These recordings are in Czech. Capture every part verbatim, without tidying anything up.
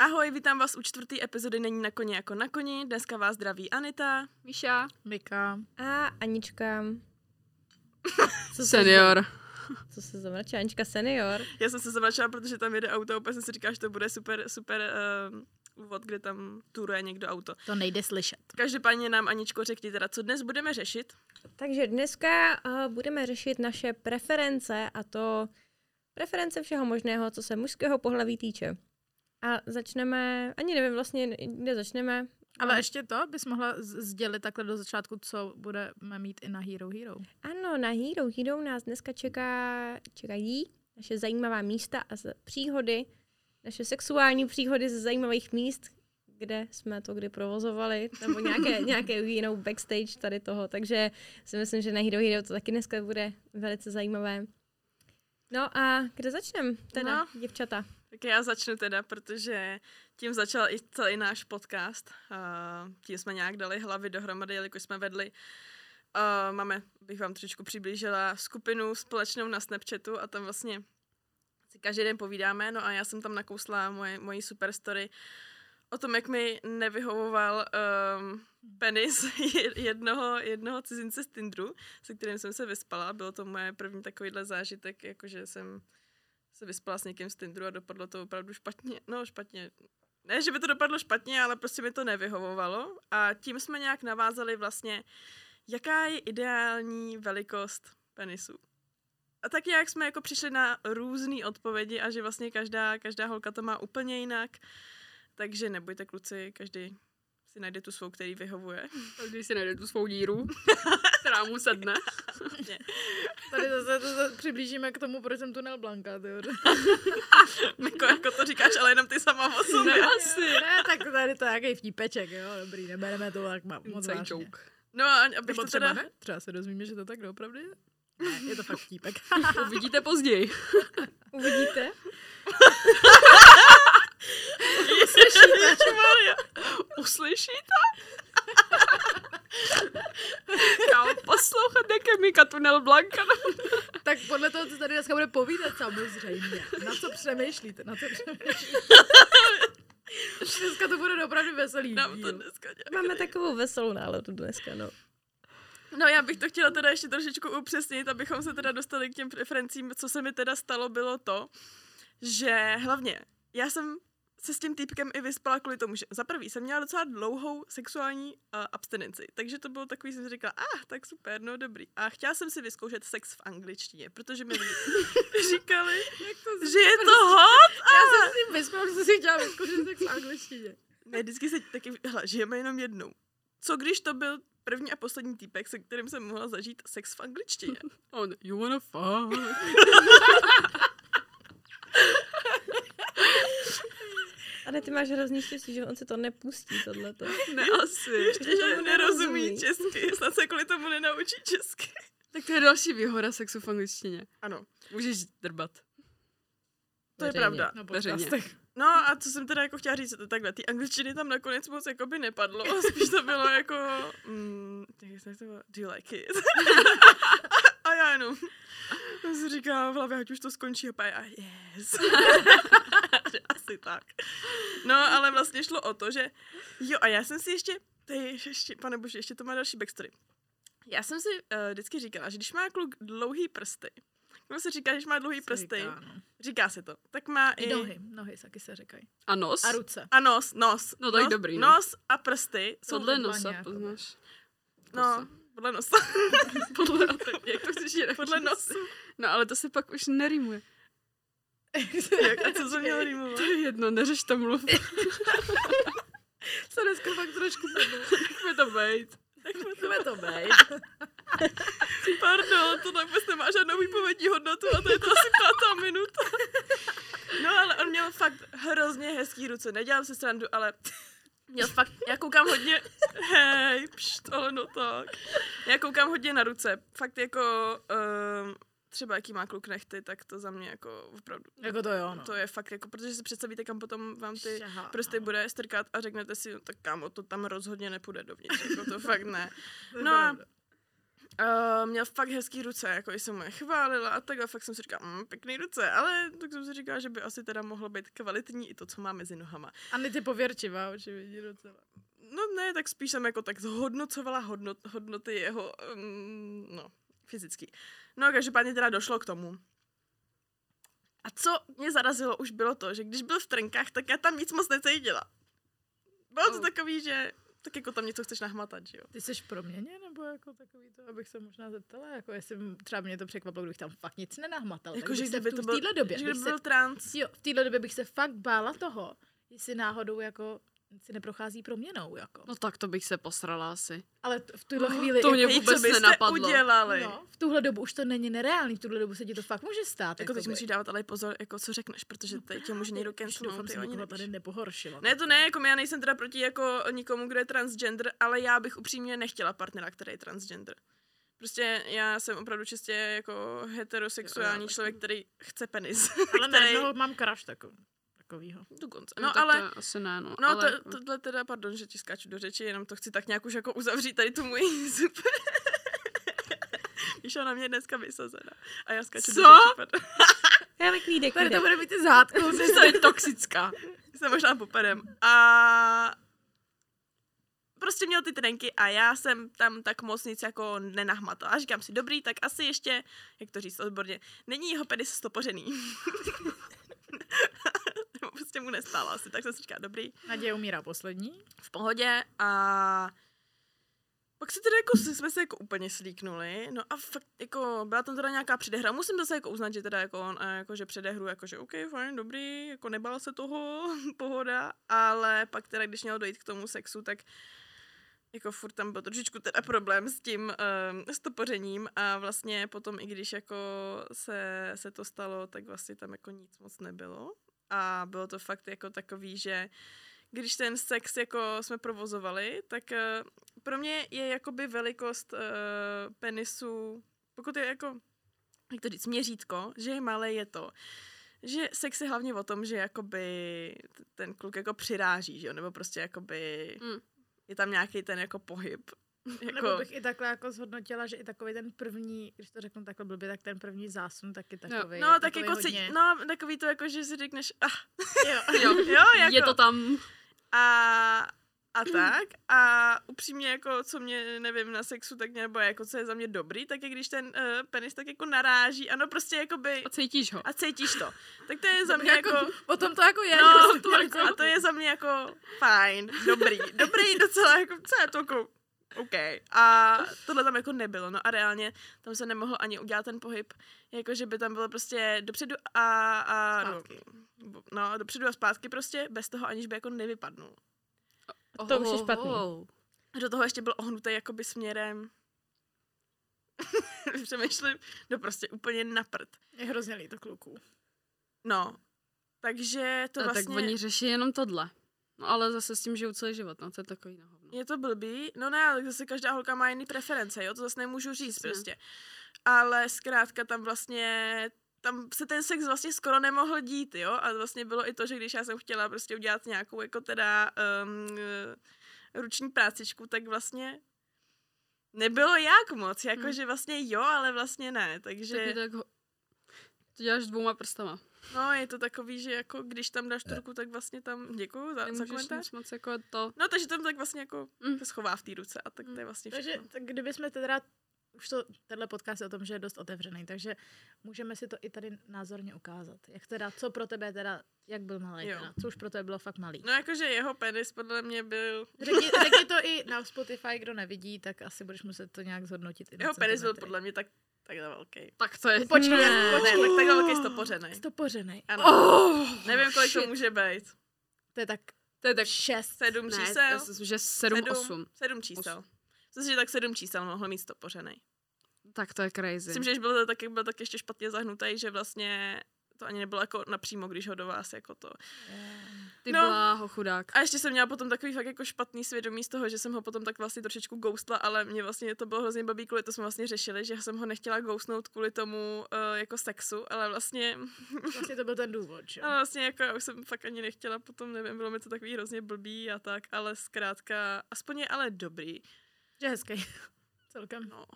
Ahoj, vítám vás u čtvrtý epizody Není na koni jako na koni. Dneska vás zdraví Anita, Míša, Mika a Anička. Co senior. Co se zamračila? Anička senior. Já jsem se zamračila, protože tam jede auto a úplně jsem si říkala, že to bude super, super uh, úvod, kde tam turuje někdo auto. To nejde slyšet. Každopádně nám, Aničko, řekni teda, co dnes budeme řešit. Takže dneska uh, budeme řešit naše preference, a to preference všeho možného, co se mužského pohlaví týče. A začneme, ani nevím vlastně, kde začneme. Ale no. Ještě to bys mohla sdělit takhle do začátku, co budeme mít i na Hero Hero. Ano, na Hero Hero nás dneska čeká, čekají naše zajímavá místa a příhody, naše sexuální příhody ze zajímavých míst, kde jsme to kdy provozovali, nebo nějaké, nějaké jinou backstage tady toho. Takže si myslím, že na Hero Hero to taky dneska bude velice zajímavé. No a kde začneme teda, no. Děvčata? Tak já začnu teda, protože tím začal i celý náš podcast. Uh, tím jsme nějak dali hlavy dohromady, jelikož jsme vedli, uh, máme, bych vám trošku přiblížila, skupinu společnou na Snapchatu a tam vlastně si každý den povídáme. No a já jsem tam nakousla moje, moji super story o tom, jak mi nevyhovoval um, penis jednoho, jednoho cizince z Tinderu, se kterým jsem se vyspala. Bylo to moje první takovýhle zážitek, jakože jsem se vyspala s někým z Tinderu a dopadlo to opravdu špatně. No špatně, ne, že by to dopadlo špatně, ale prostě mi to nevyhovovalo. A tím jsme nějak navázali vlastně, jaká je ideální velikost penisu. A tak nějak jsme jako přišli na různé odpovědi a že vlastně každá, každá holka to má úplně jinak. Takže nebojte, kluci, každý si najde tu svou, který vyhovuje. Každý si najde tu svou díru, která mu sedne. Tady zase, zase přiblížíme k tomu, proč jsem tunel Blanka. Miko, jako to říkáš, ale jenom ty sama o sobě. Ne, asi. Ne, tak tady to je nějaký vtípeček, jo, dobrý, nebereme to tak moc vážně. No a abych to třeba teda... Ne? Třeba se dozvíme, že to tak doopravdy je. Ne, je to fakt vtípek. Uvidíte později. Uvidíte? Uslyšíte? Uslyšíte? Kámo, poslouchat, jak je Mika tunel Blanka. Tak podle toho, co tady dneska bude povídat, samozřejmě. Na co přemýšlíte? Na co přemýšlíte? Dneska to bude opravdu veselý. To dneska Máme takovou veselou náladu dneska, no. No, já bych to chtěla teda ještě trošičku upřesnit, abychom se teda dostali k těm preferencím. Co se mi teda stalo, bylo to, že hlavně já jsem se s tím týpkem i vyspala kvůli tomu, že za prvý jsem měla docela dlouhou sexuální uh, abstinenci, takže to bylo takový, jsem si říkala, ah, tak super, no dobrý. A chtěla jsem si vyzkoušet sex v angličtině, protože mi říkali, že je to hot. A... Já jsem si vyspala, že jsem si chtěla vyzkoušet sex v angličtině. Ne, vždycky se taky, hele, žijeme jenom jednou. Co když to byl první a poslední týpek, se kterým jsem mohla zažít sex v angličtině? On, you wanna fuck? Ale ty máš hrozně štěstí, že on se to nepustí, tohleto. Ne, asi. Ještě, že nerozumí, nerozumí česky. Snad se kvůli tomu nenaučí česky. Tak to je další výhoda sexu v angličtině. Ano. Můžeš drbat. To veřejně. Je pravda. No, veřejně. No a co jsem teda jako chtěla říct, to takhle, ty angličtiny tam nakonec moc jako by nepadlo. Spíš to bylo jako, mm, do you like it? A já jenom si říkám v hlavě, ať už to skončí, a já, yes. Asi tak. No, ale vlastně šlo o to, že jo, a já jsem si ještě, ty, ještě pane bože, ještě to má další backstory. Já jsem si uh, vždycky říkala, že když má kluk dlouhý prsty, když se říká, že má dlouhý prsty, říká, no. Říká se to, tak má i... i... Nohy, nohy taky se říkají. A nos? A ruce. A nos, nos. No tak nos, dobrý. No. Nos a prsty. Podle nosa poznáš. No. Podle nosa. Podle, jak to chceš jinak? Podle nosu. No ale to se pak už nerýmuje. Jak? A co se mělo rýmovat? To je jedno, neřeš to, mluv. Co dneska fakt trošku podle. Nechme to bejt. Nechme to bejt. Pardon, to tak vlastně nemá žádnou výpovědní hodnotu a to je to asi pátá minuta. No ale on měl fakt hrozně hezký ruce. Nedělám si srandu, ale... Měl fakt, já koukám hodně, hej, pšt, ale no tak. Já koukám hodně na ruce, fakt jako, um, třeba jaký má kluk nechty, tak to za mě jako opravdu. Jako to jo, no. To je fakt jako, protože si představíte, kam potom vám ty Šaha, prsty no. bude strkat a řeknete si, no tak kámo, to tam rozhodně nepůjde dovnitř, jako to fakt ne. No a Uh, měl fakt hezký ruce, jako jsem mu je chválila a takhle, fakt jsem si říkala, mmm, pěkný ruce, ale tak jsem si říkala, že by asi teda mohlo být kvalitní i to, co má mezi nohama. A my ty pověrčivá, očividně docela. No ne, tak spíš jsem jako tak zhodnocovala hodnot, hodnoty jeho, um, no, fyzický. No, každopádně teda došlo k tomu. A co mě zarazilo už bylo to, že když byl v trenkách, tak já tam nic moc necítila. Bylo to takový, že tak jako tam něco chceš nahmatat, že jo. Ty jsi pro mě, nebo jako takový to, abych se možná zeptala, jako jestli třeba mě to překvapilo, kdybych tam fakt nic nenahmatal. Jako, že kdyby to byl, době, že kdyby byl se, trans. Jo, v téhle době bych se fakt bála toho, jestli náhodou jako si neprochází proměnou, jako. No tak to bych se posrala asi. Ale t- v tuhle no, chvíli... To mě jako, vůbec nenapadlo. No, v tuhle dobu už to není nereálný, v tuhle dobu se ti to fakt může stát. Jako teď musíš dávat ale pozor, jako co řekneš, protože no, teď tě může někdo cancelnout. Doufám, že tady nepohoršilo. Ne, to ne, jako já nejsem teda proti jako nikomu, kdo je transgender, ale já bych upřímně nechtěla partnera, který je transgender. Prostě já jsem opravdu čistě jako heterosexuální jo, člověk, který chce penis. Ale který... ne, mám crush takový. Dokonce. No, no ale, to asi ne, no. No ale, to, tohle teda, pardon, že ti skáču do řeči, jenom to chci tak nějak už jako uzavřít tady tu můj super. Míša na mě dneska vysazena. A já skáču Co? do řeči, pardon. Hele, klídek, klídek. To bude být ty zahádkou, že jsem toxická. Jsem možná popadem. A prostě měl ty trenky a já jsem tam tak moc nic jako nenahmatala. A říkám si, dobrý, tak asi ještě, jak to říct odborně, není jeho penis stopořený. Prostě mu nestála asi, tak jsem si říkala, dobrý. Naděje umírá poslední. V pohodě a pak se teda jako, jsme se jako úplně slíknuli, no a fakt jako byla tam teda nějaká předehra, musím zase jako uznat, že teda jako, jako že předehru, jako že ok, fajn, dobrý, jako nebala se toho, pohoda, ale pak teda, když mělo dojít k tomu sexu, tak jako furt tam byl trošičku teda problém s tím um, s topořením a vlastně potom, i když jako se, se to stalo, tak vlastně tam jako nic moc nebylo. A bylo to fakt jako takový, že když ten sex jako jsme provozovali, tak uh, pro mě je jakoby velikost uh, penisu, pokud je jako, jak to říct, měřítko, že je malé, je to, že sex je hlavně o tom, že jakoby ten kluk jako přiráží, že jo, nebo prostě jakoby mm. je tam nějaký ten jako pohyb. Jako... Nebo bych i takhle jako zhodnotila, že i takový ten první, když to řeknu takhle blbě, tak ten první zásun taky takový. No, no tak jako si, no, takový to jako, že si řekneš, ah. Jo, jo, jo jako. Je to tam. A, a tak, a upřímně jako, co mě, nevím, na sexu, tak nebo jako, co je za mě dobrý, tak je, když ten uh, penis tak jako naráží, ano, prostě jakoby. A cítíš ho. A cítíš to. Tak to je za mě jako. jako o tom to jako je. No, to jako... A to je za mě jako fajn, dobrý, dobrý docela, jako, co je to jako. OK. A tohle tam jako nebylo, no a reálně tam se nemohl ani udělat ten pohyb, jako že by tam bylo prostě dopředu a... a no, no, dopředu a zpátky prostě, bez toho aniž by jako nevypadnul. A to oh, už je špatný. Oh. Do toho ještě byl ohnutý jakoby směrem... Přemýšlím, no prostě úplně na prd. Je hrozně líto kluků. No, takže to a vlastně... Tak oni řeší jenom tohle. No ale zase s tím žiju celý život, no to je takový nahovno. Je to blbý, no ne, tak zase každá holka má jiný preference, jo, to zase nemůžu říct ne. prostě. Ale zkrátka tam vlastně, tam se ten sex vlastně skoro nemohl dít, jo, a vlastně bylo i to, že když já jsem chtěla prostě udělat nějakou jako teda um, ruční prácičku, tak vlastně nebylo jak moc, jako hmm. že vlastně jo, ale vlastně ne, takže... Tak tak ho... To děláš dvouma prstama. No, je to takový, že jako když tam dáš tu ruku, tak vlastně tam děkuju za, za komentář. Moc jako to. No, takže tam tak vlastně jako mm. se schová v té ruce a tak to je vlastně všechno. Takže tak kdybychom teda, už to, tenhle podcast je o tom, že je dost otevřený, takže můžeme si to i tady názorně ukázat. Jak teda, co pro tebe teda, jak byl malý teda, co už pro tebe bylo fakt malý. No, jakože jeho penis podle mě byl... Řekni, řekni to i na Spotify, kdo nevidí, tak asi budeš muset to nějak zhodnotit. Jeho penis byl podle mě tak... Takhle velký. Tak to je... Počkej, ne, počkej, tak takhle velký stopořenej. Stopořenej. Ano. Oh, nevím, kolik shit. To může být. To je tak... To je tak... Šest. Sedm ne, čísel. Ne, že sedm, sedm, osm. Sedm čísel. Myslím, že tak sedm čísel mohlo mít stopořenej. Tak to je crazy. Myslím, že byl tak, byl tak ještě špatně zahnutý, že vlastně to ani nebylo jako napřímo, když ho do vás jako to... Yeah. Ty no, bláho, chudák. A ještě jsem měla potom takový fakt jako špatný svědomí z toho, že jsem ho potom tak vlastně trošičku ghostla, ale mě vlastně to bylo hrozně blbý, kvůli to jsme vlastně řešili, že jsem ho nechtěla ghostnout kvůli tomu uh, jako sexu, ale vlastně... Vlastně to byl ten důvod, že? Ale vlastně jako já už jsem fakt ani nechtěla, potom nevím, bylo mi to takový hrozně blbý a tak, ale zkrátka, aspoň je ale dobrý. Že hezký. Celkem. No.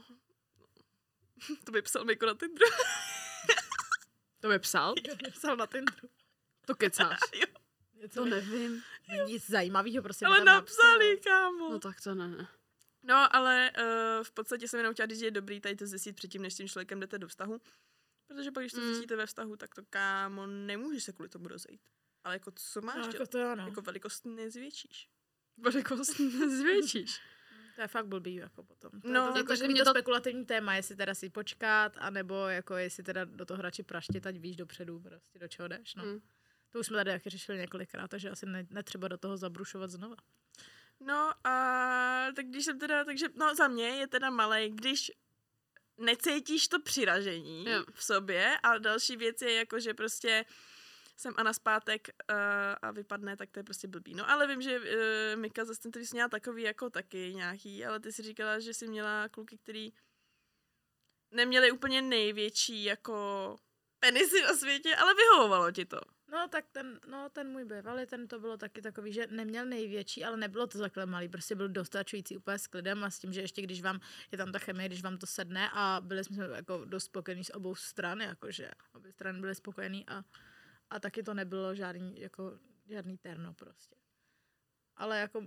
To mi psal Miko na Tinderu. To mi psal? Jo, mi psal na Tinderu. To kecáš? Jo. To nevím. Nic zajímavého, prostě. Ale napsali, kámo. No tak to ne, ne. No, ale uh, v podstatě jsem jenom chtěla říct, že je dobrý tady to zjistit předtím, než s tím člověkem jdete do vztahu. Protože pak, když to zjistíte mm. ve vztahu, tak to, kámo, nemůžeš se kvůli tomu rozejít. Ale jako co máš no, dělat? Jako, to, no. Jako velikost nezvětšíš. Velikost nezvětšíš. To je fakt blbý jako potom. To no, je to, jako, že mě to spekulativní téma, jestli teda si počkat, anebo jako jestli teda do toho hráči praštit, ať víš dopředu prostě do čeho jdeš, no. Mm. To už jsme tady taky řešili několikrát, takže asi ne, netřeba do toho zabrušovat znova. No a tak když jsem teda, takže no za mě je teda malej, když necítíš to přiražení jo. v sobě a další věc je jako, že prostě jsem a na zpátek uh, a vypadne, tak to je prostě blbý. No ale vím, že uh, Mika zase ten, který jsi měla takový jako taky nějaký, ale ty si říkala, že jsi měla kluky, který neměli úplně největší jako penisy na světě, ale vyhovovalo ti to. No tak ten, no, ten můj bývalý, ten to bylo taky takový, že neměl největší, ale nebylo to takhle malý, prostě byl dostačující úplně s klidem a s tím, že ještě když vám, je tam ta chemie, když vám to sedne a byli jsme jako dost spokojení z obou stran, jakože obě strany byly spokojený a, a taky to nebylo žádný, jako žádný terno prostě. Ale jako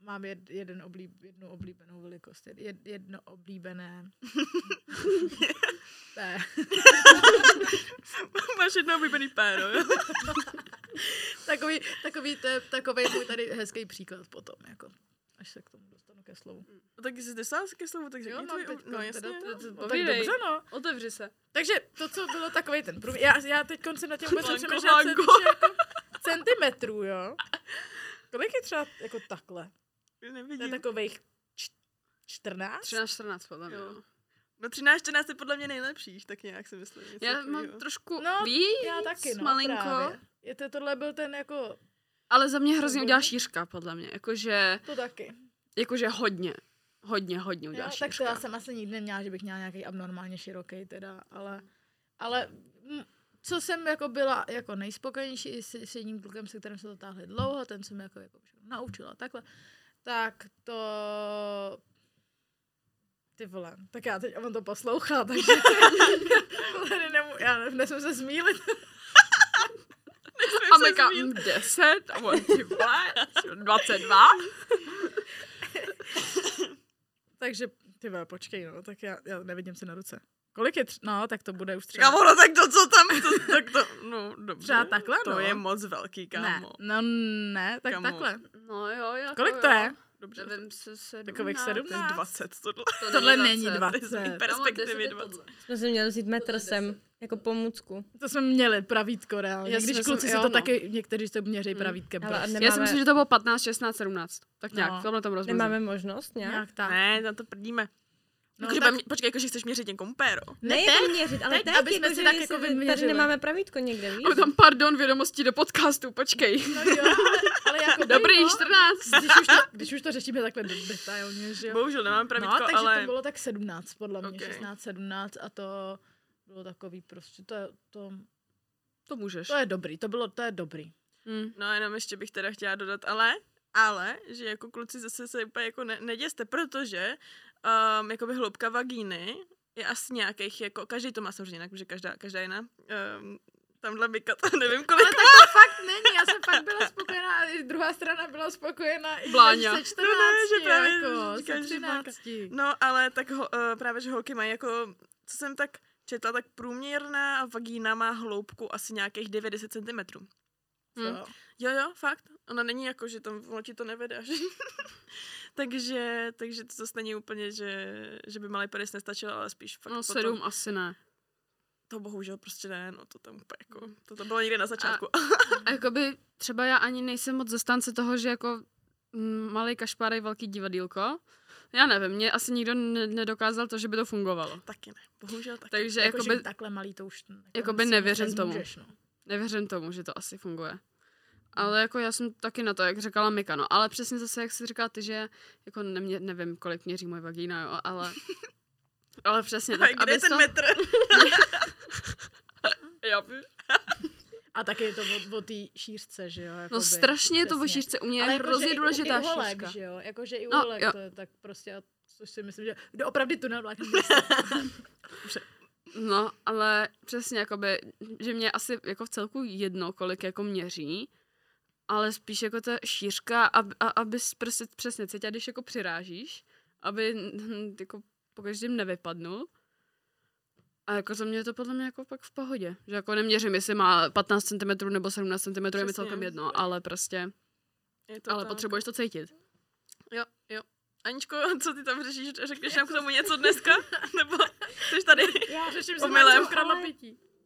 mám jed, jeden oblíb, jednu oblíbenou velikost, jed, jedno oblíbené... Ne. Máš jedno oblíbený péro, jo? Takový, takový, to je, takový můj tady hezký příklad potom, jako, až se k tomu dostanu ke slovu. No, tak jsi dostala ke slovu, tak řekni tvůj... Teďko, no jasně, povídej, dobře, no. Otevři se. Takže to, co bylo takový ten průměr, já, já teď konci na těm vůbec přemýšlela, co týče jako centimetrů, jo? Kolik je třeba jako takhle? Nevidím. Na takových čtrnáct? třináct čtrnáct, podle mě, jo. No třináct čtrnáct je podle mě nejlepší, tak nějak si myslím. Já takový, mám jo. trošku no, víc, já taky, no, malinko. Právě. Je to, tohle byl ten jako... Ale za mě hrozně udělá šířka, podle mě. Jakože... To taky. Jakože hodně. Hodně, hodně udělá jo, šířka. Tak to já jsem asi nikdy neměla, že bych měla nějaký abnormálně široký teda, ale... Ale co jsem jako byla jako nejspokojenější s, s jedním klukem, se kterým se to táhli dlouho, ten jsem jako, jako naučila takhle, tak to... Ty vole, tak já teď, on to poslouchá, takže vole, nemů, já nesmím se zmílit. A Mika deset, a on ty vole, dvacet dva. Takže, ty vole, počkej, no, tak já, já nevidím si na ruce. Kolik je tři... No, tak to bude už třeba... Kámo, no, tak to, co tam, to, tak to, no, dobře. Třeba takhle, to no. To je moc velký, kámo. Ne, no, ne, tak kámo. Takhle. No, jo, jako kolik to jo. je? Dobře, nevím, se sedmnáct. Takových sedmnáct. dvacet, tohle. To tohle není dvacet. dvacet. Perspektivy dvacet. Jsme si měli vzít metr sem, jako pomůcku. To jsme měli, pravítko reálně. Já když kluci si to no. taky, někteří to měří hmm. pravítkem. Prostě. Já si myslím, že to bylo patnáct, šestnáct, sedmnáct. Tak nějak, no. v tomhle tom rozmezí. Nemáme možnost nějak? nějak tak. Ne, na to prdíme. No, jako, tak... mě, počkej, jakože chceš měřit někomu péro. Ne, ne měřit, ale teď, teď aby jsme si tak jako vyměřili. Tady nemáme pravítko někde, víš? Ale tam, pardon, vědomosti do podcastu, počkej. No jo, ale, ale jako dobrý, no, čtrnáct. Když už, to, když už to řešíme takhle detailně, že jo. Bohužel, nemáme pravítko, no, takže ale... to bylo tak sedmnáct, podle mě, okay. šestnáct, sedmnáct a to bylo takový prostě, to je, to... To můžeš. To je dobrý, to bylo, to je dobrý. Hmm. No jenom ještě bych teda chtěla dodat, ale, ale, že jako kluci zase se úplně jako ne, neděste, protože Um, jakoby hloubka vagíny je asi nějakých, jako, každý to má samozřejmě jinak, protože každá, každá jiná, um, tamhle Mika, to nevím kolik. Ale tak to fakt není, já jsem fakt byla spokojená a druhá strana byla spokojená i se čtrnácti, no ne, že právě, jako, říká, se třinácti. No ale tak ho, uh, právě, že holky mají jako, co jsem tak četla, tak průměrná vagína má hloubku asi nějakých devadesát centimetrů. Hmm. Jo, jo, fakt. Ona není jako, že tam ono ti to nevede. takže, takže to zase není úplně, že, že by malý penis nestačil, ale spíš fakt no, potom... No sedm asi ne. To bohužel prostě ne, no to tam úplně jako... To, to bylo někde na začátku. A, a jakoby třeba já ani nejsem moc zastánce toho, že jako malý kašpárek, velký divadýlko. Já nevím, mě asi nikdo n- nedokázal to, že by to fungovalo. Taky ne, bohužel taky. Takže jako jakoby... Takhle malý to už... Jako jakoby nevěřím tomu. Můžeš, no. Nevěřím tomu, že to asi funguje. Ale jako já jsem taky na to, jak říkala Mika, no. Ale přesně zase, jak jsi říkala ty, že jako nemě, nevím, kolik měří moje vagína, jo, ale... Ale přesně tak. A kde je ten to... metr? A taky je to o, o té šířce, že jo? No strašně je to o šířce. U mě je hrozně důležitá šířka. Ale jakože i u holek, že jo? Jakože i u holek to je tak prostě... což si myslím, že jde opravdu tunel vláknem. No, ale přesně, jakoby, že mě asi jako v celku jedno, kolik jako měří, ale spíš jako ta šířka, aby, aby prostě, přesně cítila, když jako přirážíš, aby jako po každém nevypadnul. A jako za mě je to podle mě jako pak v pohodě. Že jako neměřím, jestli má patnáct centimetrů nebo sedmnáct centimetrů, je mi celkem jedno, ale prostě, to ale tak. Potřebuješ to cítit. Jo, jo. Aničko, co ty tam řešíš? Řekneš nám k tomu něco dneska? Nebo jsi tady? Já řeším omylem.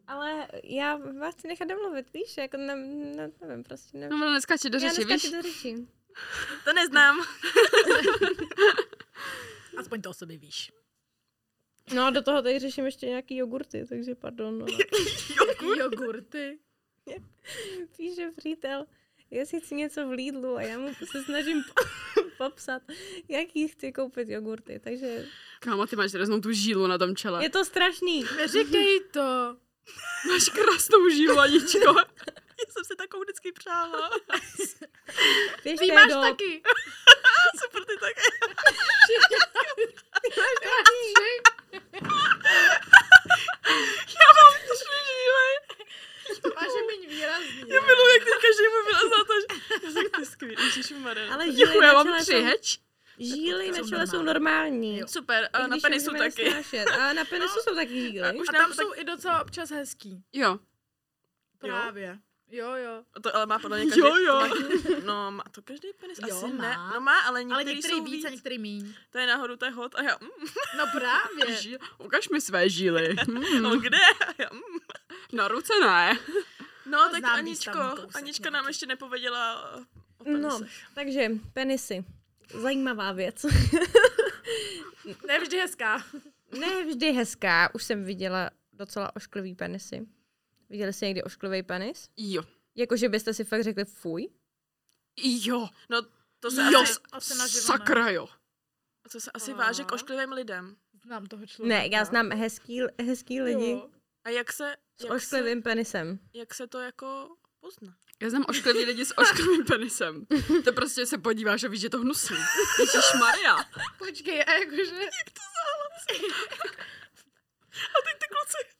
Ale já vás chci nechat domluvit, víš? Jako ne, ne, nevím, prostě nevím. No, neskáči do řeči, víš? Já do řeči. To neznám. Aspoň to o sobě víš. No a do toho tady řeším ještě nějaký jogurty, takže pardon. No. Jogurt? Jogurty? Píše přítel, jestli chci něco v Lidlu a já mu se snažím popsat, jaký chci koupit jogurty, takže... Kámo, ty máš různou tu žílu na tom čele. Je to strašný. Neříkej to. Máš krásnou žílu, Aničko. Já jsem se takovou vždycky přála. Ty máš do... taky. Super, ty taky. Ty máš taky. Já mám tři žíle. Máš je méně výrazný. Já miluji, jak teď každý mu vyrazná to, že jsem ty skvělý. Ježiši Maria. Ale žíly Juhu, já mám tři, jsou... heč. Žíly na čele jsou normální. Jo. Super, a na penisu taky. A na penisu no. Jsou taky žíly. A, už a tam jsou tak... i docela občas hezký. Jo. Právě. Jo, jo. To ale má podle mě každý... Jo, jo. No, má to každý penis? Jo, asi má. Ne. No má, ale některý, ale některý jsou víc. A některý míň. To je nahoru, to je hot. A já... Mm. No právě. Žíl. Ukaž mi své žíly. Mm. No kde? Já, mm. Na ruce ne. No, no tak Aničko, Anička nám ještě nepověděla o penisech. No, takže penisy. Zajímavá věc. Ne vždy hezká. Ne vždy hezká. Už jsem viděla docela ošklivý penisy. Viděli jste někdy ošklivý penis? Jo. Jakože byste si fakt řekli fuj? Jo. No to se jo. Asi... Jo, sakra jo. A to se asi a... váže k ošklivým lidem. Znám toho člověka. Ne, já znám hezký, hezký lidi. Jo. A jak se... S jak ošklivým se, penisem. Jak se to jako pozná? Já znám ošklivý lidi s ošklivým penisem. To prostě se podíváš a víš, že to hnusí. Ježišmarja. Počkej, a jakože... Jak to zahlasí? A teď ty kluci...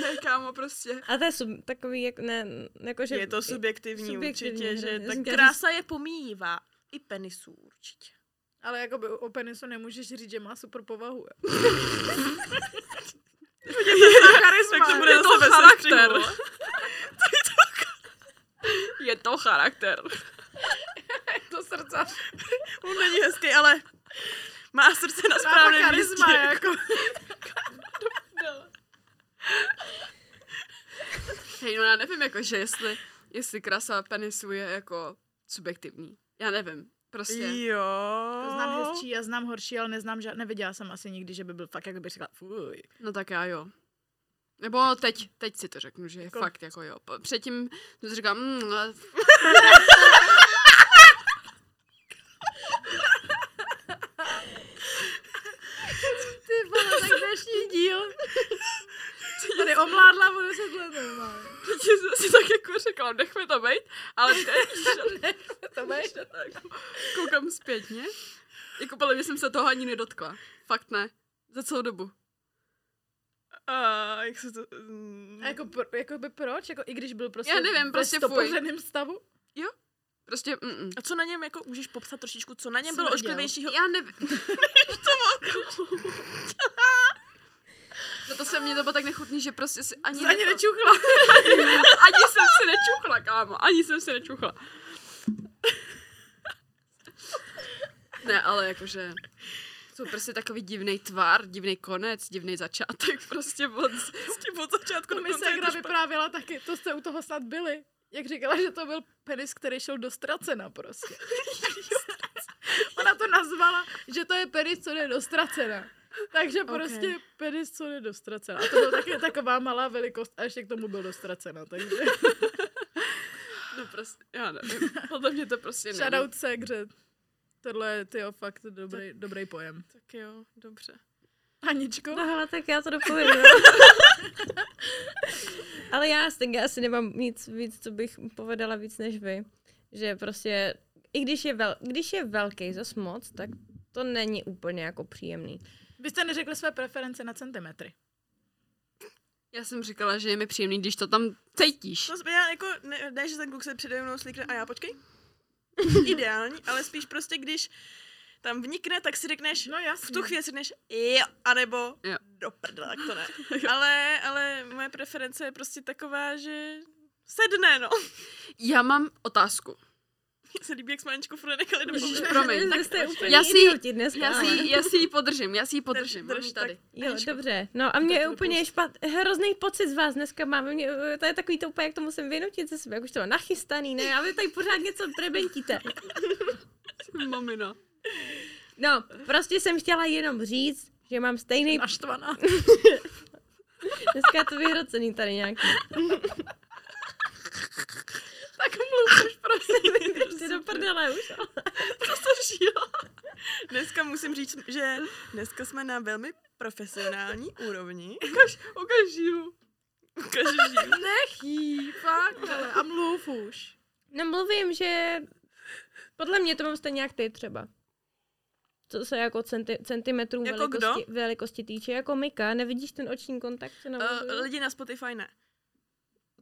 Ne, kámo, prostě. A to je sub, takový, jak, ne, jako, že... Je to subjektivní, subjektivní určitě, že ta krása je pomíjivá. I penisů určitě. Ale jakoby o penisu nemůžeš říct, že má super povahu. Tak to bude je to charakter. Je to charakter. Je to srdcař. On není hezký, ale... Má srdce na správném místě. Má jako... Hej, no já nevím, jako, že jestli, jestli krása penisu je jako subjektivní. Já nevím, prostě. Jo. To znám hezčí, já znám horší, ale neznám, že neviděla jsem asi nikdy, že by byl fakt, jak bych řekla, fuj. No tak já jo. Nebo teď, teď si to řeknu, že je jako... fakt, jako jo. Předtím to říkám... Mm, a... díl. Tady omládla, budu se zletová. Teď si tak jako řekla, nechme to bejt, ale teď to bejt. Koukám zpětně. Jako podle mě jsem se toho ani nedotkla. Fakt ne. Za celou dobu. A jak se to... A jako, jako by proč? Jako i když byl prostě... Já nevím, prostě fuj. V stopořeném stavu? Jo. Prostě... Mm-mm. A co na něm, jako můžeš popsat trošičku, co na něm co bylo ošklivějšího? Já nevím. Než to mohu. No to se mě to bylo tak nechutný, že prostě si ani... Ani nečuchla. Ani jsem si nečuchla, kámo. Ani jsem si nečuchla. Ne, ale jakože... Jsou prostě takový divný tvar, divný konec, divný začátek. Prostě od, od začátku do konce. To mi segra vyprávěla taky. To jste u toho snad byli. Jak říkala, že to byl penis, který šel do ztracena prostě. Ona to nazvala, že to je penis, co jde do ztracena. Takže prostě okay. Penis, co jde do ztracena. A to byla taky taková malá velikost a ještě k tomu byl do ztracena, takže... No prostě, já nevím. Podle mě to prostě nevím. Shoutout segře. Tohle je, tyjo, fakt dobrý, tak, dobrý pojem. Tak jo, dobře. Aničko? No hele, tak já to dopověděla. Ale já, já asi nemám nic víc, co bych povedala víc než vy. Že prostě i když je, vel, když je velký zas moc, tak to není úplně jako příjemný. Vy jste neřekli své preference na centimetry. Já jsem říkala, že je mi příjemný, když to tam cítíš. To já jako, ne, ne že ten kluk se přede mnou slíkne a já počkej. Ideální, ale spíš prostě, když tam vnikne, tak si řekneš, no jasný. V tu chvíli si řekneš jo, anebo jo. Do prdla, tak to ne. ale, ale moje preference je prostě taková, že sedne, no. Já mám otázku. Mně se líbí, jak jsme Aničku furt nechali do povědět. Promiň, tak jste úplně jiný ti dneska. Já si, já si ji podržím, já si ji podržím. Drž, drž, tady. Jo, Aničko. Dobře. No a mě je úplně špatný, hrozný pocit z vás dneska máme. Mě, to je takový to úplně, jak to musím vynutit ze sebe, jak už to nachystaný, ne? A vy tady pořád něco prebentíte. Mamina. No, prostě jsem chtěla jenom říct, že mám stejný... Naštvaná. Dneska je to vyhrocený tady nějaký. Tak mluv už, prosím. Ty do prdele už. Prostě žila. Dneska musím říct, že dneska jsme na velmi profesionální úrovni. Ukaž, ukaž živu. Ukaž živu. Nech jí, fakt, ale a mluv už. No mluvím, že podle mě to mám stejně jak ty třeba. Co se jako centi- centimetrů jako velikosti, velikosti týče. Jako Mika, nevidíš ten oční kontakt? Se uh, lidi na Spotify ne.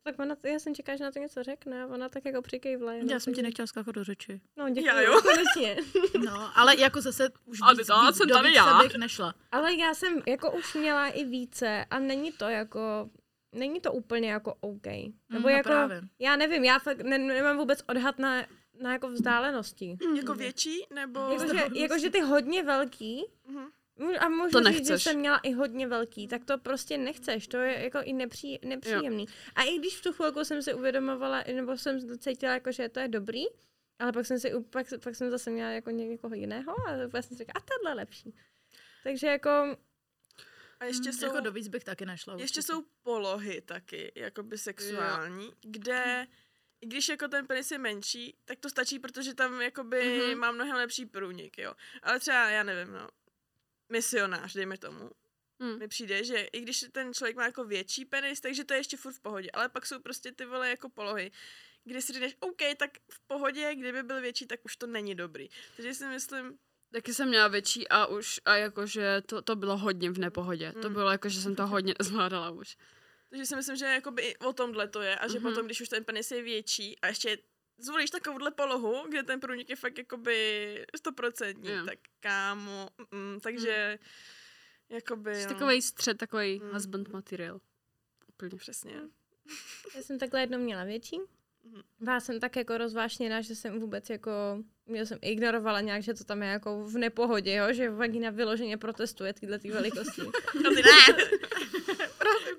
Tak ona, já jsem čekala, že na to něco řekne, ona tak jako přikejvla. Já no, jsem ti nechtěla skákat do řeči. No, děkuji. Já jo. Konečně. No, ale jako zase už víc, víc jsem do víc já. Bych nešla. Ale já jsem jako už měla i více a není to jako, není to úplně jako OK. Nebo mm, jako, právě. Já nevím, já fakt ne, nemám vůbec odhad na, na jako vzdálenosti. Mm. Jako větší, nebo... Jakože jako, ty hodně velký, mm. A můžu říct, že jsem měla i hodně velký, tak to prostě nechceš, to je jako i nepří, nepříjemný. Jo. A i když v tu chvilku jsem si uvědomovala, nebo jsem cítila, jako, že to je dobrý, ale pak jsem, si, pak, pak jsem zase měla jako někoho jiného a pak jsem si řekla, a tohle je lepší. Takže jako... A ještě jsou... Jako do víc bych taky našla. Ještě určitě. Jsou polohy taky, jakoby sexuální, jo. Kde... I když jako ten penis je menší, tak to stačí, protože tam jakoby mm-hmm. má mnohem lepší průnik, jo. Ale třeba, já nevím, no. Misionář, dejme tomu. Hmm. Mi přijde, že i když ten člověk má jako větší penis, takže to je ještě furt v pohodě. Ale pak jsou prostě ty vole jako polohy, kdy si říkáš, OK, tak v pohodě, kdyby byl větší, tak už to není dobrý. Takže si myslím... Taky jsem měla větší a už, a jakože to, to bylo hodně v nepohodě. Hmm. To bylo jako, že jsem to hodně zvládala už. Takže si myslím, že jakoby i o tomhle to je a že mm-hmm. potom, když už ten penis je větší a ještě zvolíš takovouhle polohu, kde ten průnik je fakt jakoby stoprocentní, yeah. Tak kámo, mm, takže mm. jakoby... Jsi no. takovej střed, takovej mm. husband material. Úplně. Přesně. Já jsem takhle jednou měla větší. Já jsem tak jako rozvášněná, že jsem vůbec jako... Já jsem ignorovala nějak, že to tam je jako v nepohodě, jo? Že vagina vyloženě protestuje tyhle ty velikosti. No ty ne!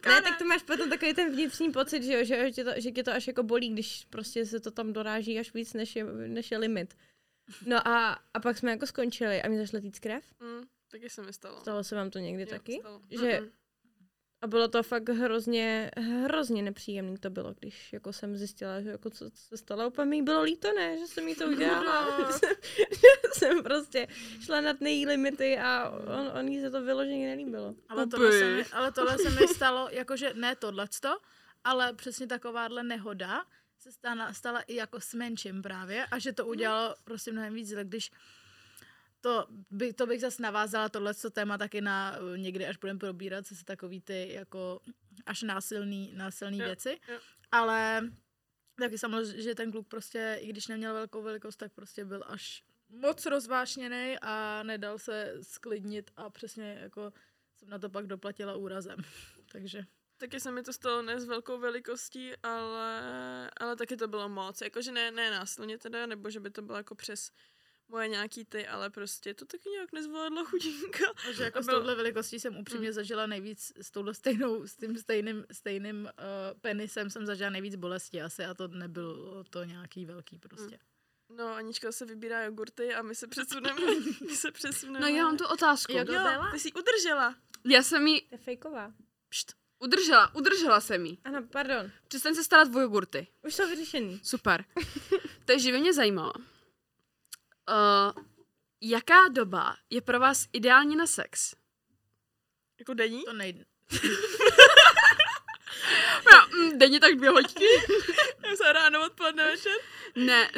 Ne, tak to máš potom takový ten vnitřní pocit, že, jo, že, tě, to, že tě to až jako bolí, když prostě se to tam doráží až víc, než je, než je limit. No a, a pak jsme jako skončili a mě zašla týc krev. Mm, taky se mi stalo. Stalo se vám to někdy jo, taky? Stalo. Že, a bylo to fakt hrozně, hrozně nepříjemný to bylo, když jako jsem zjistila, že jako co se stalo, úplně mi bylo líto, ne, že jsem jí to udělala. No. Jsem prostě šla nad její limity a on, on jí se to vyloženě nelíbilo. Ale tohle, se mi, ale tohle se mi stalo, jakože ne tohleto, ale přesně takováhle nehoda se stala, stala i jako s menším právě a že to udělalo prostě mnohem víc, tak když To, by, to bych zase navázala tohleto téma taky na někdy, až budeme probírat zase takový ty jako až násilný, násilný jo, věci. Jo. Ale taky samozřejmě, že ten kluk prostě, i když neměl velkou velikost, tak prostě byl až moc rozvášněný a nedal se sklidnit a přesně jako jsem na to pak doplatila úrazem. Takže... Taky se mi to stalo ne s velkou velikostí, ale, ale taky to bylo moc. Jakože ne, ne násilně teda, nebo že by to bylo jako přes... moje nějaký ty, ale prostě to taky nějak nezvládla chudinka. Že jako a bylo... s touhle velikostí jsem upřímně mm. zažila nejvíc, s touhle stejnou, s tím stejným, stejným uh, penisem jsem zažila nejvíc bolesti asi a to nebylo to nějaký velký prostě. Mm. No Anička se vybírá jogurty a my se přesuneme. my se přesuneme. No já mám tu otázku. Jo, ty jsi udržela. Já jsem jí... To je fejková. Pšt. Udržela, udržela jsem jí. Ano, pardon. Přestaň se starat o jogurty. Už jsou vyřešený. Super. Takže by mě zajímalo. Uh, jaká doba je pro vás ideální na sex? Jako denní? To nejde. No, mm, denní tak dvě hoďky. Já jsem ráno, odpoledne, večer. Ne.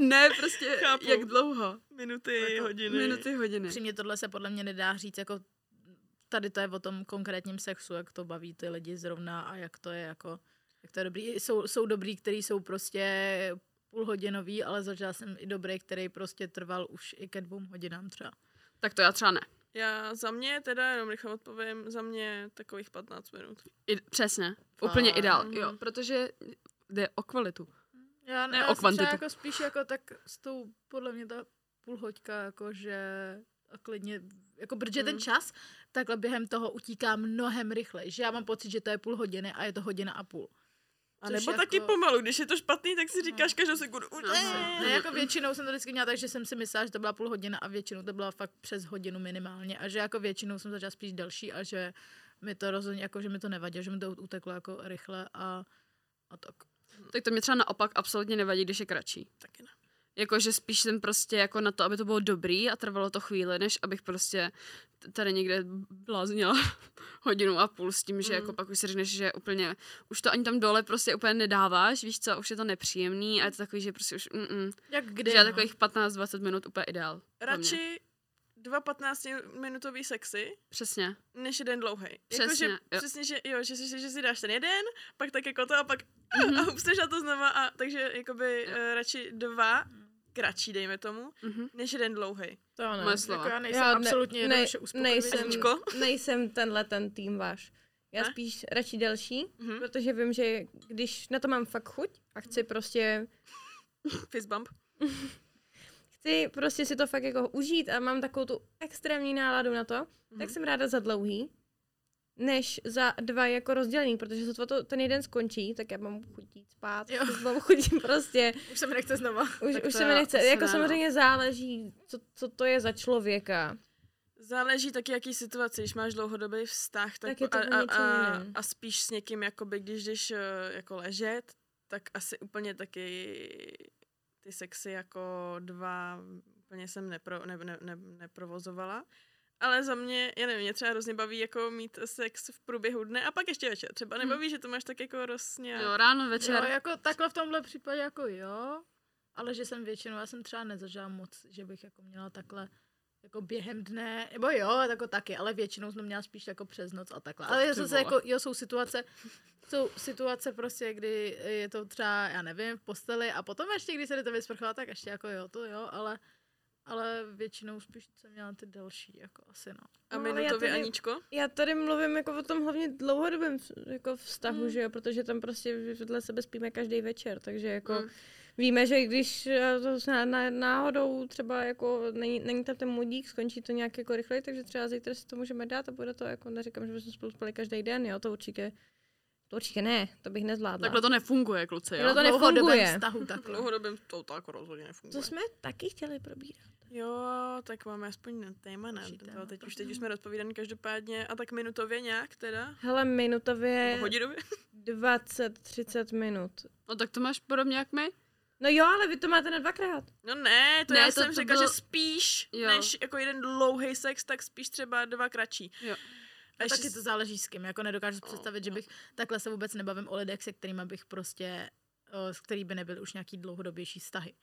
Ne, prostě chápu. Jak dlouho? Minuty, jako, hodiny. Minuty, hodiny. Přímě tohle se podle mě nedá říct, jako tady to je o tom konkrétním sexu, jak to baví ty lidi zrovna a jak to je jako, jak to je dobrý. Jsou, jsou dobrý, který jsou prostě půlhodinový, ale zažila jsem i dobrý, který prostě trval už i ke dvou hodinám třeba. Tak to já třeba ne. Já za mě, teda jenom rychle odpovím, za mě takových patnáct minut. I, přesně, Fán. Úplně ideál, jo, protože jde o kvalitu. Já ne, ne já o kvantitu. Jako spíš jako tak s tou, podle mě ta půlhoďka, jakože a klidně, jako protože mm. ten čas takhle během toho utíká mnohem rychleji, že já mám pocit, že to je půl hodiny a je to hodina a půl. A nebo taky jako pomalu, když je to špatný, tak si říkáš každou sekundu. Ne, jako většinou jsem to vždycky měla tak, že jsem si myslela, že to byla půl hodina a většinou to byla fakt přes hodinu minimálně a že jako většinou jsem začala spíš delší a že mi to rozhodně, jako že mi to nevadilo, že mi to uteklo jako rychle a, a tak. Tak to mě třeba naopak absolutně nevadí, když je kratší. Taky ne. Jakože spíš jsem prostě jako na to, aby to bylo dobrý a trvalo to chvíli, než abych prostě tady někde bláznila hodinu a půl s tím, že mm. jako pak už si řekneš, že úplně, už to ani tam dole prostě úplně nedáváš, víš co, už je to nepříjemný a je to takový, že prostě už mm-mm. Jak kdy, že já takových patnáct dvacet minut úplně ideál. Radši dva patnáctiminutový sexy. Přesně. Než jeden dlouhej. Přesně, jako, že, přesně, že jo, že, že, že si dáš ten jeden, pak tak jako to a pak mm-hmm. a upsteš na to znova a takže jakoby uh, radši dva kratší, dejme tomu, mm-hmm. než jeden dlouhej. To ano. Jako já nejsem já absolutně ne, ne, nejsem, nejsem tenhle ten tým váš. Já ne? Spíš radši delší, mm-hmm. protože vím, že když na to mám fakt chuť a chci prostě fist bump. Chci prostě si to fakt jako užít a mám takovou tu extrémní náladu na to, mm-hmm. tak jsem ráda za dlouhý, než za dva jako rozdělený, protože se to, ten jeden skončí, tak já mám chutí spát, mám chutí prostě. Už se mi nechce znova. Už, už se mi nechce, jako samozřejmě záleží, co, co to je za člověka. Záleží taky, jaký situaci, když máš dlouhodobý vztah, tak, tak a, a, a, a spíš s někým, jakoby, když jdeš jako ležet, tak asi úplně taky ty sexy jako dva úplně jsem nepro, ne, ne, ne, neprovozovala. Ale za mě, já nevím, mě třeba hrozně baví jako mít sex v průběhu dne a pak ještě večer. Třeba nebaví, hmm. že to máš tak jako rozně. Jo, ráno, večer. Jo, jako takhle v tomhle případě jako jo, ale že jsem většinou, já jsem třeba nezažila moc, že bych jako měla takhle jako během dne, nebo jo, jako taky, ale většinou jsem měla spíš jako přes noc a takhle. Ale zase jako, jo, jsou situace, jsou situace prostě, kdy je to třeba, já nevím, v posteli a potom ještě, když se jde to vysprchovat, tak ještě jako jo, to jo, ale ale většinou spíš jsem měla ty další, jako asi no. A minutově, Aničko? Já tady mluvím jako o tom hlavně dlouhodobém jako vztahu, mm. že jo, protože tam prostě vedle sebe spíme každý večer, takže jako mm. víme, že když to náhodou třeba jako není, není tam ten modík, skončí to nějak jako rychleji, takže třeba zítra si to můžeme dát a bude to jako, neříkám, že bychom spolu spali každý den, jo, to určitě To určitě ne, to bych nezvládla. Takhle to nefunguje, kluci, jo? To nefunguje. V dlouhodobém to tak rozhodně nefunguje. To jsme taky chtěli probírat. Jo, tak máme aspoň na téma. Na téma teď, už, teď už jsme rozpovídaný každopádně. A tak minutově nějak teda? Hele, minutově hodinově? dvacet třicet minut. No tak to máš podobně jak my? No jo, ale vy to máte na dvakrát. No ne, to ne, já to, jsem to řekla, bylo, že spíš jo. než jako jeden dlouhý sex, tak spíš třeba dva kratší. Jo. A taky to záleží s kým, jako nedokážu si představit, že bych takhle se vůbec nebavím o lidech, se kterýma bych prostě, s který by nebyl už nějaký dlouhodobější vztahy.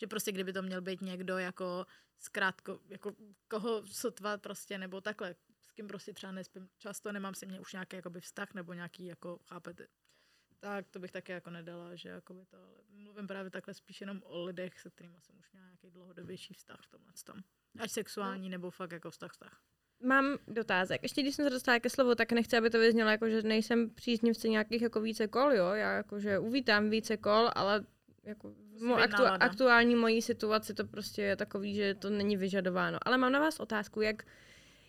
Že prostě kdyby to měl být někdo jako zkrátko, jako koho sotva prostě, nebo takhle, s kým prostě třeba nespím často, nemám si mě už nějaký jakoby vztah, nebo nějaký, jako chápete, tak to bych taky jako nedala, že jakoby to, ale mluvím právě takhle spíš jenom o lidech, se kterýma jsem už měla nějaký dlouhodobější vztah v tomhle tom. Ať sexuální, nebo fakt jako vztah vztah. Mám dotázek. Ještě když jsem se dostala ke slovu, tak nechci, aby to vyznělo, jako, že nejsem příznivce nějakých jako více kol, jo? Já jakože uvítám více kol, ale jako aktu, aktuální mojí situaci to prostě je takový, že to není vyžadováno. Ale mám na vás otázku, jak,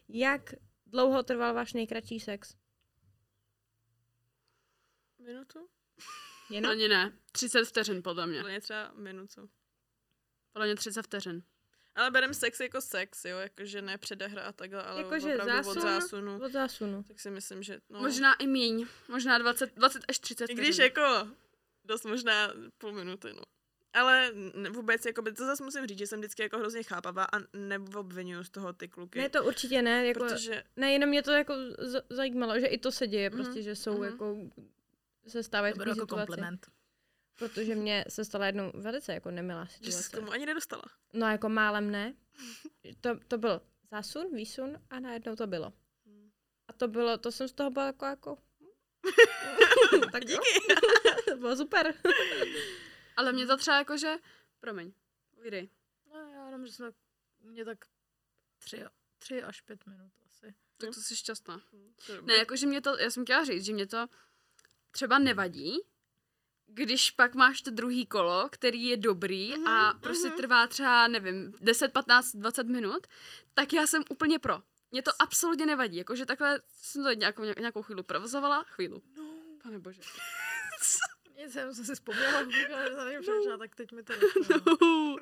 jak dlouho trval váš nejkratší sex? Minutu? Jenom? Ani ne. třicet vteřin podle mě. Podle mě třeba minutu. Podle mě třicet vteřin. Ale berem sex jako sex, jo, jakože ne předehra a takhle, ale jako opravdu zásun, od zásunu. Od zásunu. Tak si myslím, že no. Možná i míň, možná dvacet, dvacet až třicet. I když jako dost možná půl minuty, no. Ale vůbec, jako by to zase musím říct, že jsem vždycky jako hrozně chápavá a neobvinuju z toho ty kluky. Ne, to určitě ne, jako, protože ne, jenom mě to jako z- zajímalo, že i to se děje, mm, prostě, že jsou mm. jako, se stávají v situaci. To byl jako kompliment. Protože mě se stala jednou velice jako nemilá situace. Že se k tomu ani nedostala. No jako málem ne. To, to byl zásun, výsun a najednou to bylo. A to bylo, to jsem z toho byla jako... jako... tak díky. To bylo super. Ale mě to třeba jako, že... Promiň, uvidej. No já jenom, že jsem mě tak tři, tři až pět minut asi. Tak to jsi šťastná. Ne, jako, že mě to, já jsem chtěla říct, že mě to třeba nevadí, když pak máš to druhý kolo, který je dobrý mm-hmm, a prostě mm-hmm. trvá třeba, nevím, deset, patnáct, dvacet minut, tak já jsem úplně pro. Mě to absolutně nevadí, jakože takhle jsem to nějakou, nějakou chvíli provozovala, chvíli. No. Pane bože. Já jsem si vzpomněla, ale no. tak teď mi to no.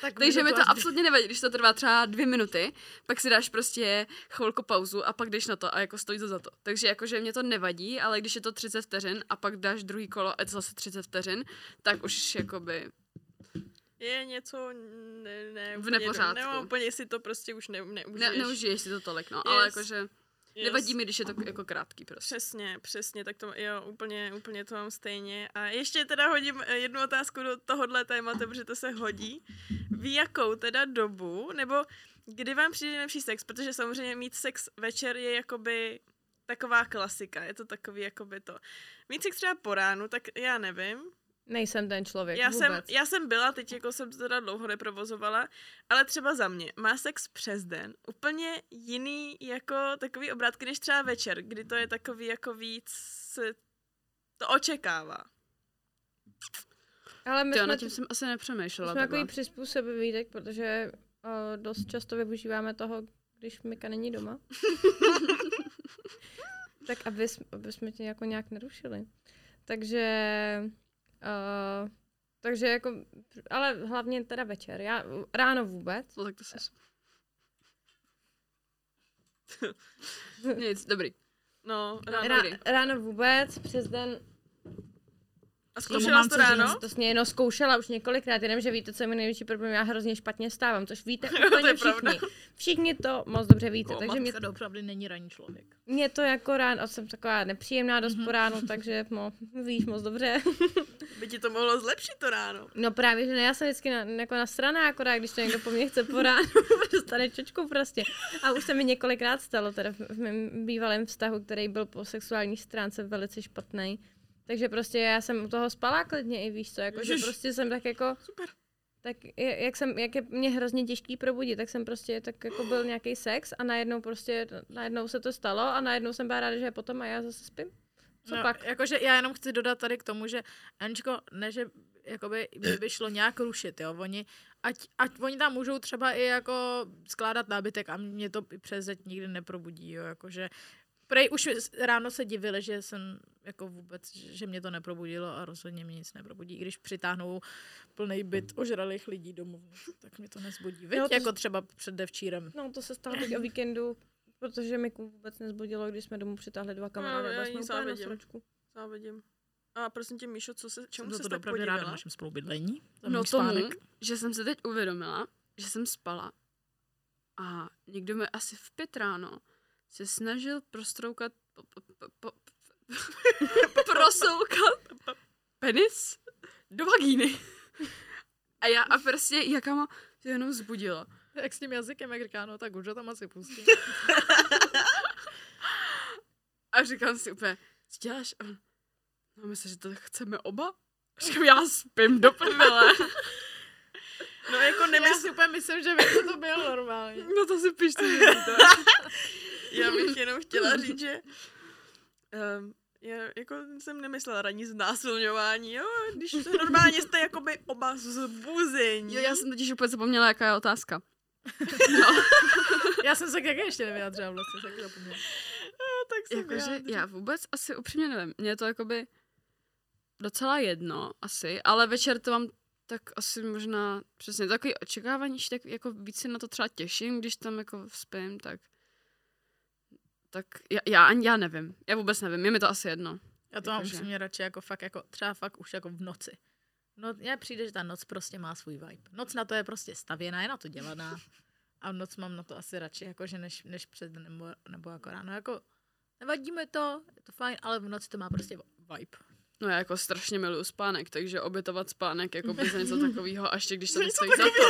tak Takže mi to absolutně nevadí, když to trvá třeba dvě minuty, pak si dáš prostě chvilku pauzu a pak jdeš na to a jako stojí to za to. Takže jakože mě to nevadí, ale když je to třicet vteřin a pak dáš druhý kolo a to zase třicet vteřin, tak už jakoby... Je něco ne, ne, v nepořádku. Nemám úplně si to prostě už ne, neužiješ. Ne, neužiješ si to tolik, no, yes. ale jakože... Yes. Nevadí mi, když je to jako krátký prostě. Přesně, přesně, tak to jo, úplně, úplně to mám stejně. A ještě teda hodím jednu otázku do tohohle tématu, protože to se hodí. V jakou teda dobu, nebo kdy vám přijde nejlepší sex? Protože samozřejmě mít sex večer je jakoby taková klasika, je to takový jakoby to. Mít sex třeba po ránu, tak já nevím. Nejsem ten člověk já vůbec. Jsem, já jsem byla, teď jako jsem to teda dlouho neprovozovala, ale třeba za mě. Má sex přes den. Úplně jiný jako takový obrátky, než třeba večer, kdy to je takový jako víc se to očekává. Ale my Ty, jsme, na tím jsem asi nepřemýšlela. Jsme takový přizpůsobivý, tak, protože o, dost často využíváme toho, když Mika není doma. Tak aby, aby jsme tě jako nějak nerušili. Takže... Uh, takže jako, ale hlavně teda večer, já ráno vůbec. No tak to ses. Nic, dobrý. No, ráno, Rá, dobrý. Ráno vůbec, přes den. A zkoušela jsi to ráno? Říct, to jsi mě jenom zkoušela už několikrát, jenomže víte, co je mi největší problém, já hrozně špatně stávám, což víte úplně všichni. Všichni to moc dobře víte. Ko, takže mě to opravdu není ranní člověk. Mě to jako ráno, jsem taková nepříjemná dost mm-hmm. po ránu, takže no, víš moc dobře. By ti to mohlo zlepšit to ráno. No právě, že ne, já jsem vždycky na, jako nasraná, akorát když to někdo po mně chce po ránu, dostane čočku prostě. A už se mi několikrát stalo, teda v mém bývalém vztahu, který byl po sexuální stránce velice špatný. Takže prostě já jsem u toho spala klidně i víš co, jako, že prostě jsem tak jako, super. Tak jak, jsem, jak je mě hrozně těžký probudit, tak jsem prostě, tak jako byl nějaký sex a najednou prostě, najednou se to stalo a najednou jsem byla ráda, že je potom a já zase spím. Co no, pak? Jakože já jenom chci dodat tady k tomu, že Aničko, ne, že jakoby by šlo nějak rušit, jo, oni, ať, ať oni tam můžou třeba i jako skládat nábytek a mě to přes zeď nikdy neprobudí, jo, jakože prej už ráno se divili, že jsem jako vůbec, že mě to neprobudilo a rozhodně mě nic neprobudí, když přitáhnou plnej byt ožralých lidí domů, tak mě to nezbudí. Víte, no, jako se... třeba předevčírem. No to se stalo teď o víkendu, protože mi vůbec nezbudilo, když jsme domů přitáhli dva kamarády, no, jsme úplně na sročku. Závidím. A prosím tě, Míšo, co se, čemu se tak podívala? Ráda našem spolubydlení. No tomu, že jsem se teď uvědomila, že jsem spala a někdo mi asi v pět ráno se snažil prostroukat po, po, po, po, prosoukat penis do vagíny. A já a prostě jaká má se jenom zbudila. Jak s tím jazykem, jak říká, no tak už tam asi pustím. A říkám si úplně, co děláš? No myslím, že to chceme oba? Říkám, já spím do prdele. No jako nemysl... Já si úplně myslím, že by to bylo normálně. No to si pište. Já bych jenom chtěla říct, že um, já jako jsem nemyslela ranní znásilňování, jo? Když normálně jste jakoby oba zbuzení. Jo, já jsem totiž úplně zapomněla, jaká je otázka. No. Já jsem se také ještě nevyjádřila vlastně, tak zapomněla. No, tak jsem jakože já vůbec asi upřímně nevím. Mně je to jakoby docela jedno asi, ale večer to mám tak asi možná přesně takový očekávanější, tak jako víc se na to třeba těším, když tam jako spím, tak... Tak já, já, já nevím. Já vůbec nevím. Je mi to asi jedno. Já to mám už mě radši jako fakt, jako, třeba fakt už jako v noci. No, já přijde, že ta noc prostě má svůj vibe. Noc na to je prostě stavěná, je na to dělaná. A noc mám na to asi radši, jakože než, než před nebo, nebo jako ráno. Jako nevadíme to, je to fajn, ale v noci to má prostě vibe. No já jako strašně miluju spánek, takže obětovat spánek jako by za něco takového, až když se to stojí za to.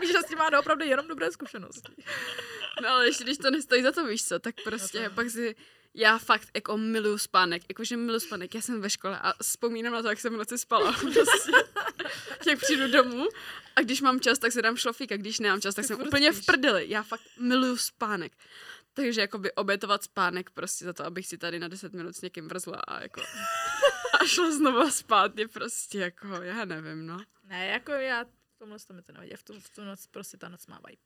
Víš, že s tím má opravdu jenom dobré zkušenosti. No ale ještě když to nestojí za to, víš co, tak prostě pak si... Já fakt jako miluju spánek, jakože miluju spánek, já jsem ve škole a vzpomínám na to, jak jsem v noci spala, prostě. Jak přijdu domů a když mám čas, tak se dám šlofík a když nemám čas, tak, tak jsem úplně spíš v prdeli, já fakt miluju spánek. Takže jakoby obětovat spánek prostě za to, abych si tady na deset minut s někým vrzla a jako a šla znova spát, je prostě jako, já nevím, no. Ne, jako já v tomhle to mi to nevadí, v tu, v tu noc prostě ta noc má vibe.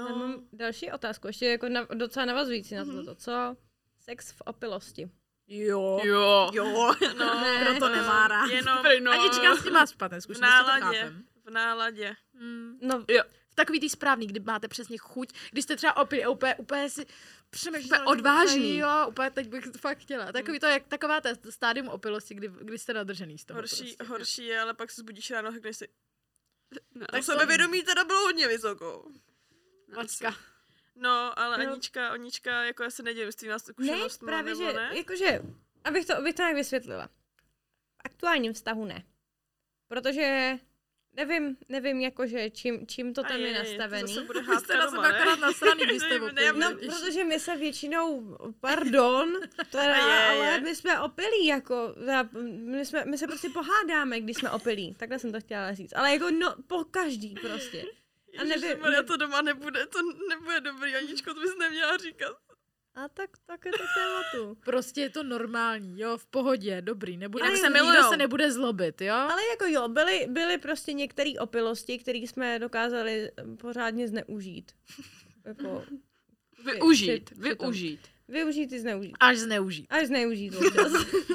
No. Já mám další otázku, ještě jako na, docela navazující mm-hmm. na to, co... Sex v opilosti. Jo. Jo. Jo. No, ne, kdo to nemá rád. Jenom. Anička s tím má spat, v náladě. V náladě. Hmm. No, jo. V takový tý správný, kdy máte přesně chuť, když jste třeba opilí, úplně, úplně si přemýšleli. Odvážný. Jo, úplně teď bych fakt chtěla. Takový to, jak taková ta stádium opilosti, kdy, kdy jste nadržený z toho. Horší, prostě. Horší je, ale pak se zbudíš ráno a řekneš si... No, tak sebevědomí teda bylo hodně vysokou. Mačka. No, ale no. Anička, Anička, jako já se nedělím s tím zkušenostmi, ne? Právě, že, ne? Jakože, abych to, abych to nějak vysvětlila. V aktuálním vztahu ne. Protože nevím, nevím, jakože čím, čím to tam je, je nastavený. To bude jste na sebe akorát nasraný, když jste opilí. No, protože my se většinou, pardon, teda, je, ale je. my jsme opilí, jako, my, jsme, my se prostě pohádáme, když jsme opilí. Takhle jsem to chtěla říct. Ale jako, no, po každý prostě. A nevím, ne... to doma nebude, to nebude dobrý, Aničko, to bys neměla říkat. A tak, tak je to tématu. Prostě je to normální, jo, v pohodě, dobrý, nebude, tak se milujou, se nebude zlobit, jo. Ale jako jo, byly, byly prostě některé opilosti, které jsme dokázali pořádně zneužít. Jako, využít, při, při, využít. Při Využít i zneužít. Až zneužít. Až zneužít.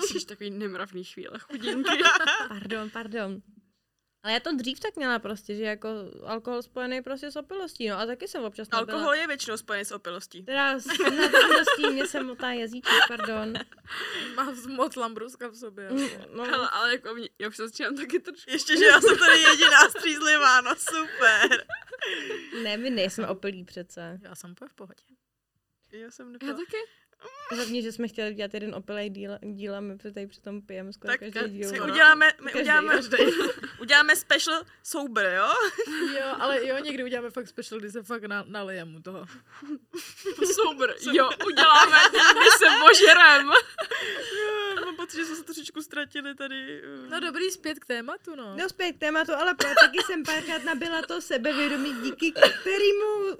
Jsi takový nemravný chvíle, chudinky. Pardon, pardon. Ale já to dřív tak měla prostě, že jako alkohol spojený prostě s opilostí, no a taky jsem občas nebyla. Alkohol je většinou spojený s opilostí. Teda s opilostí, mě se motá jazyček, pardon. Mám moc lambruska v sobě. No. Ale, ale jako mě, já už se začínám taky trošku. Ještě, že já jsem tady jediná střízlivá, no super. Ne, my nejsme opilí přece. Já jsem úplně v pohodě. Já jsem nepila. Já taky. Hlavně, že jsme chtěli dělat jeden opilej díl, díl a my tady přitom pijeme skoro tak každý díl. Tak uděláme, my každý, uděláme, každý. uděláme special sober, jo? Jo, ale jo, někdy uděláme fakt special, kdy se fakt na, nalijem u toho. Sober, jo, uděláme, kdy se požerem. Jo, mám pocit, že jsme se trošičku ztratili tady. No dobrý, zpět k tématu, no. No zpět k tématu, ale taky jsem párkrát nabyla to sebevědomí, díky kterému...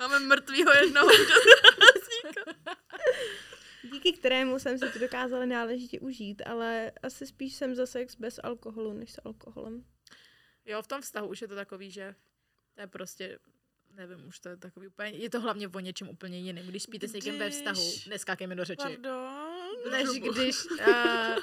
Máme mrtvýho jednoho účastníka. Díky kterému jsem si to dokázala náležitě užít, ale asi spíš jsem za sex bez alkoholu, než s alkoholem. Jo, v tom vztahu už je to takový, že to je prostě, nevím, už to je takový úplně, je to hlavně o něčem úplně jiným. Když spíte s někým ve vztahu, neskákej mi do řeči. Pardon. Než když... Uh,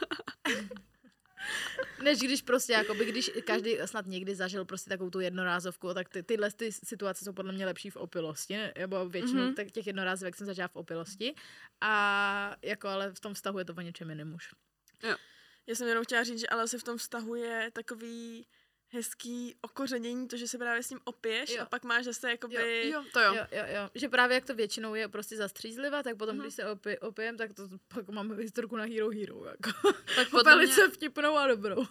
Než když prostě, jakoby, když každý snad někdy zažil prostě takovou tu jednorázovku, tak ty, tyhle ty situace jsou podle mě lepší v opilosti, nebo většinou mm-hmm. těch jednorázovek jsem zažila v opilosti a jako ale v tom vztahu je to o něčem jiném už. Jo. Já jsem jenom chtěla říct, že ale se v tom vztahu je takový hezký okořenění, to, že se právě s ním opiješ jo. a pak máš zase jakoby... Jo, jo, to jo. Jo, jo, jo. Že právě jak to většinou je prostě zastřízliva, tak potom, mm-hmm. když se opi, opijem, tak to pak máme historku na Hero Hero. Jako. Tak opelice mě... vtipnou a dobrou.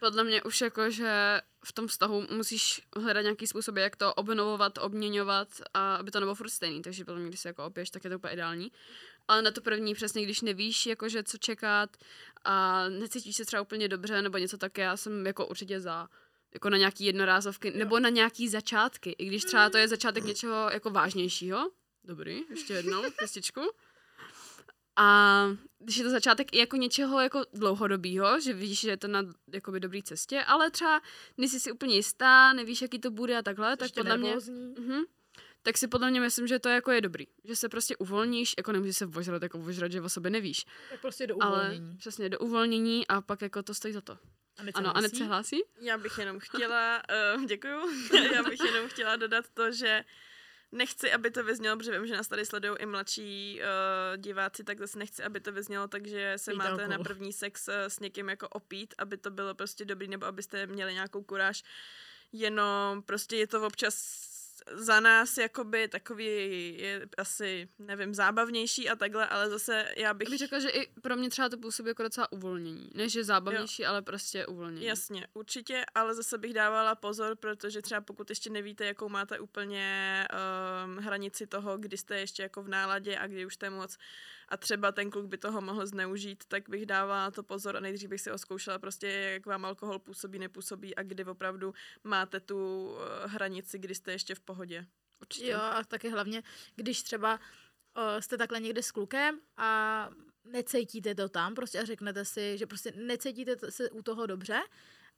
Podle mě už jako, že v tom vztahu musíš hledat nějaký způsob, jak to obnovovat, obměňovat, a aby to nebylo furt stejný, takže podle mě, když se jako opiješ, tak je to úplně ideální. Ale na to první přesně, když nevíš, jakože, co čekat a necítíš se třeba úplně dobře nebo něco, tak já jsem jako určitě za... jako na nějaký jednorázovky, jo. nebo na nějaký začátky, i když třeba to je začátek něčeho jako vážnějšího. Dobrý, ještě jednou, pěstičku. A když je to začátek i jako něčeho jako dlouhodobýho, že vidíš, že je to na jakoby dobrý cestě, ale třeba nejsi si úplně jistá, nevíš, jaký to bude a takhle, tak ještě podle nervózní. Mě... Uh-huh. tak si podle mě myslím, že to jako je dobrý. Že se prostě uvolníš, jako nemůžeš se vožrat, jako vožrat, že o sobě nevíš. Tak prostě do uvolnění. Ale přesně, do uvolnění a pak jako to stojí za to. Anec ano, Anet se hlásí? Já bych jenom chtěla, uh, děkuju, já bych jenom chtěla dodat to, že nechci, aby to vyznělo, protože vím, že nás tady sledují i mladší uh, diváci, tak zase nechci, aby to vyznělo, takže se Víte máte okolo. na první sex uh, s někým jako opít, aby to bylo prostě dobrý, nebo abyste měli nějakou kuráž, jenom prostě je to občas za nás jakoby takový je asi, nevím, zábavnější a takhle, ale zase já bych... Bych řekla, že i pro mě třeba to působí jako docela uvolnění. Než je zábavnější, jo. Ale prostě uvolnění. Jasně, určitě, ale zase bych dávala pozor, protože třeba pokud ještě nevíte, jakou máte úplně um, hranici toho, kdy jste ještě jako v náladě a kdy už jste moc a třeba ten kluk by toho mohl zneužít, tak bych dávala na to pozor a nejdřív bych si oskoušela prostě, jak vám alkohol působí, nepůsobí a kdy opravdu máte tu hranici, kdy jste ještě v pohodě. Určitě. Jo, a taky hlavně, když třeba o, jste takhle někde s klukem a necítíte to tam prostě a řeknete si, že prostě necítíte to, se u toho dobře,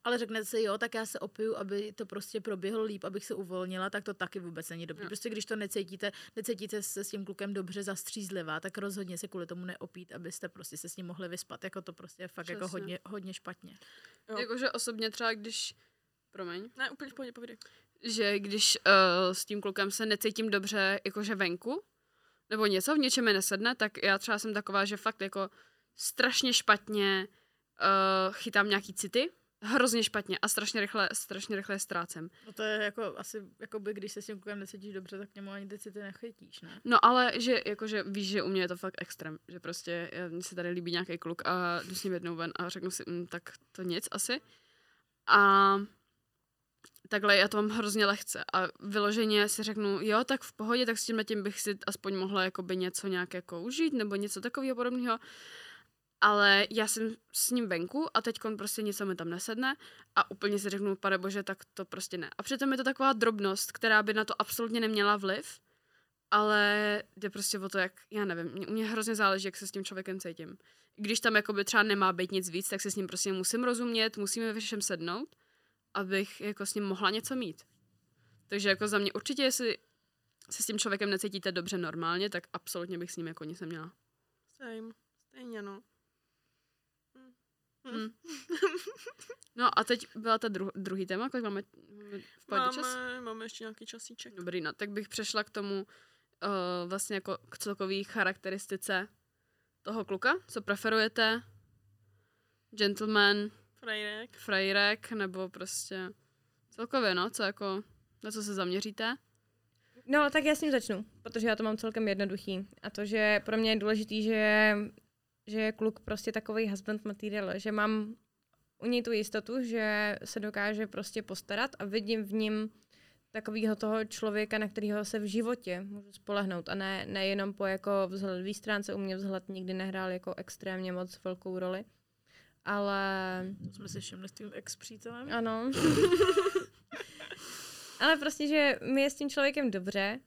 ale řeknete si, jo, tak já se opiju, aby to prostě proběhlo líp, abych se uvolnila, tak to taky vůbec není dobrý. No. Prostě když to necítíte, necítíte se s tím klukem dobře zastřízlivá, tak rozhodně se kvůli tomu neopít, abyste prostě se s ním mohli vyspat. Jako to prostě je fakt přesně. Jako hodně, hodně špatně. Jakože osobně třeba, když... Promiň. Ne, úplně pohodě, povědě. Že když uh, s tím klukem se necítím dobře, jakože venku, nebo něco, v něčem mi nesedne, tak já třeba jsem taková, že fakt jako strašně špatně uh, chytám nějaký city, hrozně špatně a strašně rychle, strašně rychle ztrácem. No to je jako asi, jakoby, když se s tím klukem necítíš dobře, tak němu ani ty city nechytíš, ne? No ale, že jakože víš, že u mě je to fakt extrém, že prostě mně se tady líbí nějaký kluk a jdu s ním jednou ven a řeknu si, mm, tak to nic asi. A takhle já to mám hrozně lehce a vyloženě si řeknu, jo, tak v pohodě, tak s tímhle tím bych si aspoň mohla jakoby něco nějak jako užít nebo něco takového podobného. Ale já jsem s ním venku a teďkon prostě něco mi tam nesedne a úplně si řeknu, pane bože, tak to prostě ne. A přitom je to taková drobnost, která by na to absolutně neměla vliv, ale jde prostě o to, jak, já nevím, u mě hrozně záleží, jak se s tím člověkem cítím. Když tam jakoby třeba nemá být nic víc, tak se s ním prostě musím rozumět, musíme ve všem sednout, abych jako s ním mohla něco mít. Takže jako za mě určitě, jestli se s tím člověkem necítíte dobře normálně, tak absolutně bych s ním jako nic neměla. Same, stejně no. Hmm. No a teď byla ta dru- druhý téma, kolik máme v pohodě čas? Máme ještě nějaký časíček. Dobrý, no tak bych přešla k tomu uh, vlastně jako k celkové charakteristice toho kluka, co preferujete, gentleman, frejrek, frejrek nebo prostě celkově, no, co jako, na co se zaměříte? No tak já s ním začnu, protože já to mám celkem jednoduchý a to, že pro mě je důležitý, že že je kluk prostě takovej husband material, že mám u něj tu jistotu, že se dokáže prostě postarat a vidím v ním takového toho člověka, na kterého se v životě můžu spolehnout a ne, ne jenom po jako vzhledové stránce, u mě vzhled nikdy nehrál jako extrémně moc velkou roli, ale... To jsme si všimli s tím ex-přítelem. Ano. Ale prostě, že mi je s tím člověkem dobře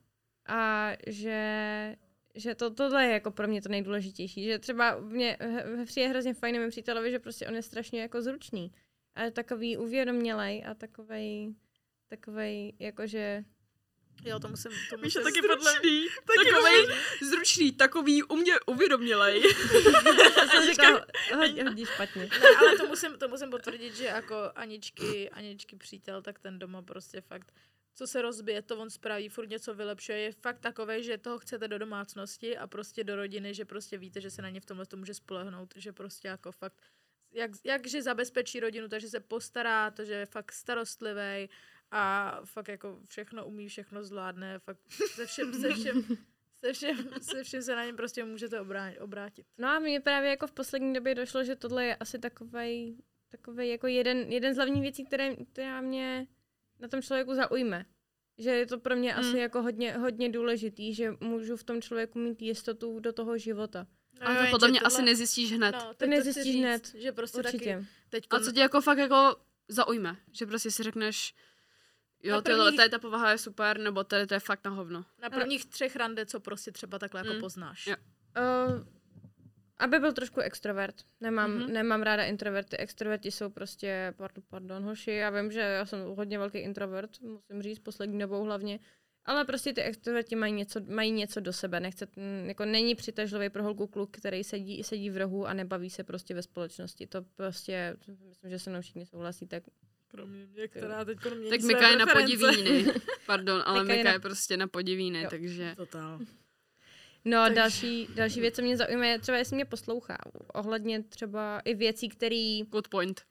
a že... že to, tohle je jako pro mě to nejdůležitější, že třeba mě přijde hrozně fajn mému přítelovi, že prostě on je strašně jako zručný, ale takový uvědomělej a takovej, takovej jakože... Jo, to musím, to musím. Víš, taky zručný, podle mě, takovej zručný, takový umě, uvědomělej. Já jsem říkala hodně, hodně špatně. Ne, ale to musím, to musím potvrdit, že jako Aničky, Aničky přítel, tak ten doma prostě fakt... co se rozbije, to on spraví, furt něco vylepšuje, je fakt takové, že toho chcete do domácnosti a prostě do rodiny, že prostě víte, že se na ně v tomhle to může spolehnout, že prostě jako fakt, jak, jak že zabezpečí rodinu, takže se postará, to, že je fakt starostlivý a fakt jako všechno umí, všechno zvládne, fakt se všem, se všem, se všem, se všem se na něm prostě můžete obrátit. No a mně právě jako v poslední době došlo, že tohle je asi takovej, takovej jako jeden, jeden z hlavních věcí, které, která mě na tom člověku zaujme. Že je to pro mě mm. asi jako hodně, hodně důležitý, že můžu v tom člověku mít jistotu do toho života. No, a to jen, podle mě tohle... asi nezjistíš hned. No, to nezjistíš hned, že prostě určitě. Taky teďko... A co tě jako fakt jako zaujme? Že prostě si řekneš, jo, prvních... tyhle, tady ta povaha je super, nebo tady to je fakt na hovno. Na prvních třech rande, co prostě třeba takhle mm. jako poznáš. Yeah. Uh, aby byl trošku extrovert. Nemám, mm-hmm. nemám ráda introverty. Extroverti jsou prostě, pardon, pardon, hoši. Já vím, že já jsem hodně velký introvert, musím říct, poslední dobou hlavně. Ale prostě ty extroverti mají něco, mají něco do sebe. Nechce, jako není přitažlivý pro holku kluk, který sedí, sedí v rohu a nebaví se prostě ve společnosti. To prostě, myslím, že se mnou všichni souhlasí, tak... Kromě mě, která teď kromě tak Mika je na podivíny. Pardon, ale Mika je na... prostě na podivíny, takže... Total. No takže. další další věc, co mě zaujme, je třeba, jestli mě poslouchá. Ohledně třeba i věcí, který... Good point.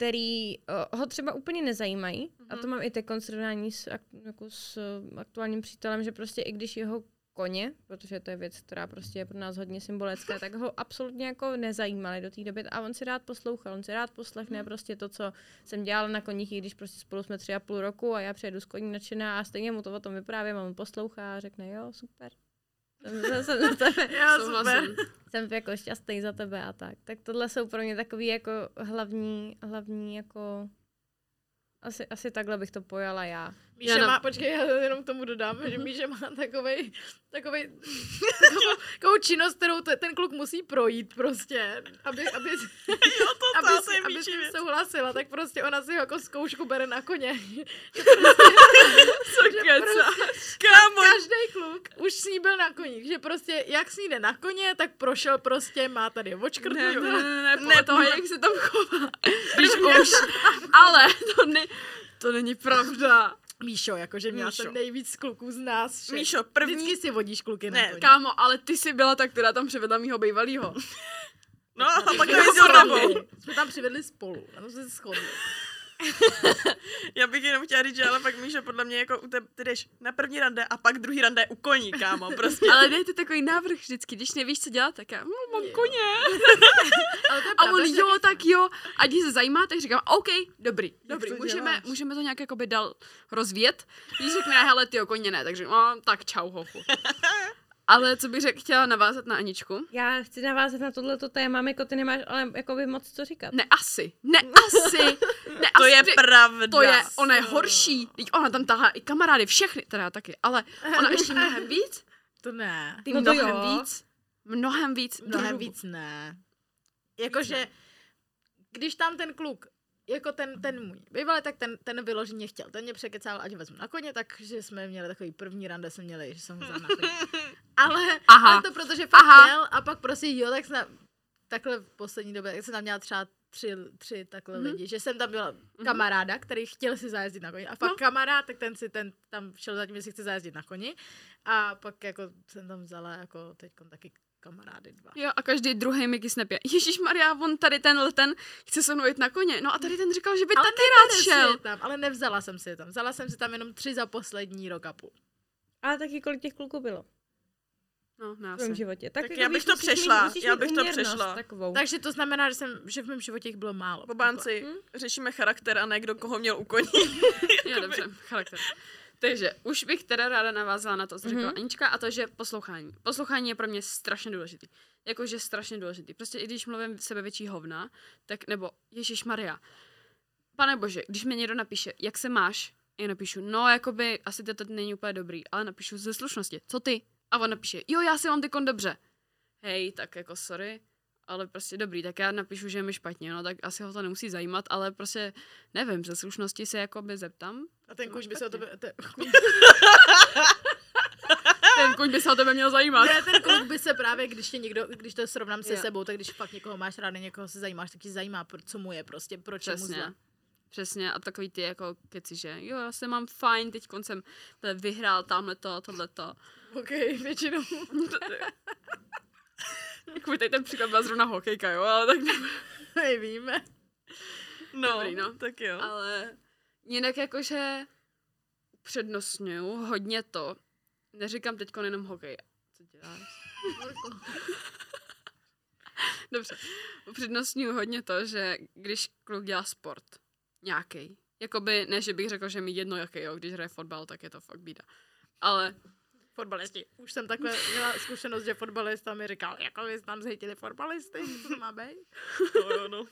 který uh, ho třeba úplně nezajímají. Mm-hmm. A to mám i teď srovnání s, jako s aktuálním přítelem, že prostě i když jeho koně, protože to je věc, která prostě je pro nás hodně symbolická, tak ho absolutně jako nezajímali do té doby. A on si rád poslouchal, on si rád poslechne mm-hmm. prostě to, co jsem dělala na koních, i když prostě spolu jsme tři a půl roku a já přijedu s koní nadšená a stejně mu to o tom vyprávím a on poslouchá a řekne jo, super. Jsem, za tebe. Já, super. Jsem jako šťastný za tebe a tak. Tak tohle jsou pro mě takový jako hlavní, hlavní jako... Asi, asi takhle bych to pojala já. Míša já na... má, počkej, já jenom k tomu dodám, že Míša má takovej, takovej, takovou, takovou činnost, kterou te, ten kluk musí projít prostě, aby, aby, jo, to aby, to aby, aby si souhlasila, tak prostě ona si ho jako zkoušku bere na koně. Co kecáš? Kámo. Každej kluk už s ní byl na koních, že prostě jak s ní jde na koně, tak prošel prostě, má tady očkrtnu. Ne, ne, ne, ne, ne toho, jak se tam chová. Už, ale to ne... To není pravda. Míšo, jakože měla jsem nejvíc kluků z nás. Všech. Míšo, první... Vždycky si vodíš kluky na koně. Ne, kámo, ale ty jsi byla ta, která tam přivedla mýho bejvalýho. No, a pak to jsi hrabou. Jsme tam přivedli spolu, a to jsme se shodli. Já bych jenom chtěla říct, že ale pak Míšo, podle mě, jako te, ty jdeš na první rande a pak druhý rande u koní, kámo, prostě. Ale dejte takový návrh vždycky, když nevíš, co dělat, tak já, mmm, mám koně. Ale to je pravda, a on, jo, nevíc. Tak jo, a když se zajímá, tak říkám, OK, dobrý, dobrý, můžeme, můžeme to nějak jakoby dál rozvíjet. Když řekne, hele, tyjo, koně ne, takže no, tak čau, hochu. Ale co bych řek, chtěla navázat na Aničku? Já chci navázat na tohleto téma, jako ty nemáš ale jako by moc co říkat. Ne asi, ne asi, ne to asi. Je pravda. To je, ona je horší, ona tam tahá i kamarády, všechny, teda taky, ale ona ještě mnohem víc. To ne. Ty no mnohem to jo. víc, mnohem víc. Mnohem druhu. Víc ne. Jakože, když tam ten kluk, jako ten, ten můj bývalý, tak ten, ten vyloženě chtěl. Ten mě překecával, ať vezmu na koně, takže jsme měli takový první rande, jsme měli, že jsem ho vzal na koně. Ale, ale to protože fakt Aha. měl a pak prostě jo, tak jsem takhle v poslední době, tak jsem tam měla třeba tři, tři takhle mm-hmm. lidi, že jsem tam byla kamaráda, který chtěl si zajezdit na koni a pak no. kamarád, tak ten si ten tam šel zatím, že si chce zajezdit na koni a pak jako jsem tam vzala jako teďkon taky kamarády dva. Jo, a každý druhý Mickey Snap je, ježišmarja, on tady tenhle ten chce se mnou jít na koně. No a tady ten říkal, že by ale taky rád šel. Tam, ale nevzala jsem si je tam. Vzala jsem si tam jenom tři za poslední rok a půl. Ale taky kolik těch kluků bylo? No, v mém životě. Tak, tak já bych to přešla. Já bych to přešla. Takovou. Takže to znamená, že, jsem, že v mém životě jich bylo málo. Bobánci, hm? řešíme charakter a ne kdo koho měl u koní. Jo, dobře, charakter. Takže už bych teda ráda navázala na to, co řekla mm-hmm. Anička, a to, že poslouchání. Poslouchání je pro mě strašně důležitý. Jakože strašně důležitý. Prostě i když mluvím sebevětší hovna, tak nebo ježišmarja, panebože, když mi někdo napíše, jak se máš, já napíšu, no jakoby asi to teď není úplně dobrý, ale napíšu ze slušnosti, co ty? A on napíše, jo, já si mám tykon dobře. Hej, tak jako sorry, ale prostě dobrý, tak já napíšu, že je mi špatně, no tak asi ho to nemusí zajímat, ale prostě nevím, ze slušnosti se jakoby zeptám. A ten kuň by se o tebe... Te, ten kuň by se o tebe měl zajímat. Ne, ten kuň by se právě, když tě někdo, když to srovnám se jo. sebou, tak když fakt někoho máš rád, někoho se zajímáš, tak ti zajímá, co mu je prostě, proč mu zle. Přesně, a takový ty jako keci, že jo, já se mám fajn, teď koncem vyhrál tamhleto, tohleto. Okej, okay, většinou. Jakoby tady ten příklad byla zrovna hokejka, jo, ale tak nevíme. No, dobrý, no, tak jo. Ale jinak jakože přednostňuju hodně to, neříkám teďko jenom hokej. Co děláš? Dobře, upřednostňuju hodně to, že když kluk dělá sport nějaký, jakoby, ne, že bych řekl, že mi jedno jaký, jo, když hraje fotbal, tak je to fakt bída. Ale... Fotbalisti. Už jsem takhle měla zkušenost, že fotbalista mi říkal, jako vy tam zhejtili fotbalisty, co má bej. No, no, no.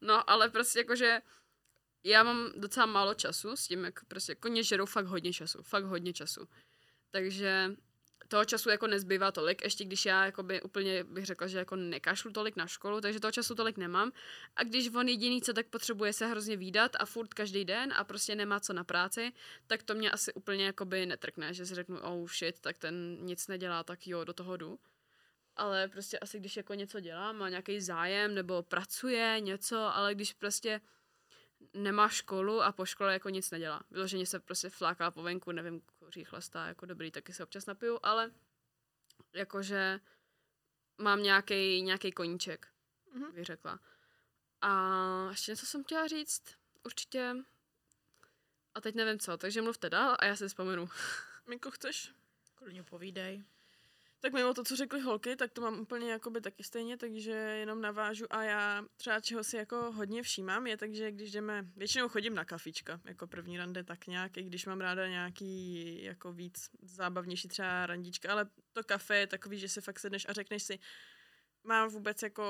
No, ale prostě jakože já mám docela málo času s tím, jak prostě koně žerou fakt hodně času, fakt hodně času. Takže toho času jako nezbývá tolik, ještě když já jakoby úplně bych řekla, že jako nekašlu tolik na školu, takže toho času tolik nemám. A když on jediný co, tak potřebuje se hrozně výdat a furt každý den a prostě nemá co na práci, tak to mě asi úplně jakoby netrkne, že si řeknu, oh shit, tak ten nic nedělá, tak jo, do toho jdu. Ale prostě asi když jako něco dělá, má nějaký zájem nebo pracuje něco, ale když prostě nemá školu a po škole jako nic nedělá. Vyloženě se prostě fláká po venku, nevím, kuří chlastá, jako dobrý, taky se občas napiju, ale jakože mám nějaký nějaký koníček, mm-hmm. bych řekla. A ještě něco jsem chtěla říct, určitě. A teď nevím co, takže mluvte dál a já si vzpomenu. Minko, chceš? Klidně povídej. Tak mimo to, co řekly holky, tak to mám úplně jakoby taky stejně, takže jenom navážu a já třeba čeho si jako hodně všímám je, takže když jdeme, většinou chodím na kafička, jako první rande tak nějak, i když mám ráda nějaký jako víc zábavnější třeba randička, ale to kafe je takový, že se fakt sedneš a řekneš si, mám vůbec jako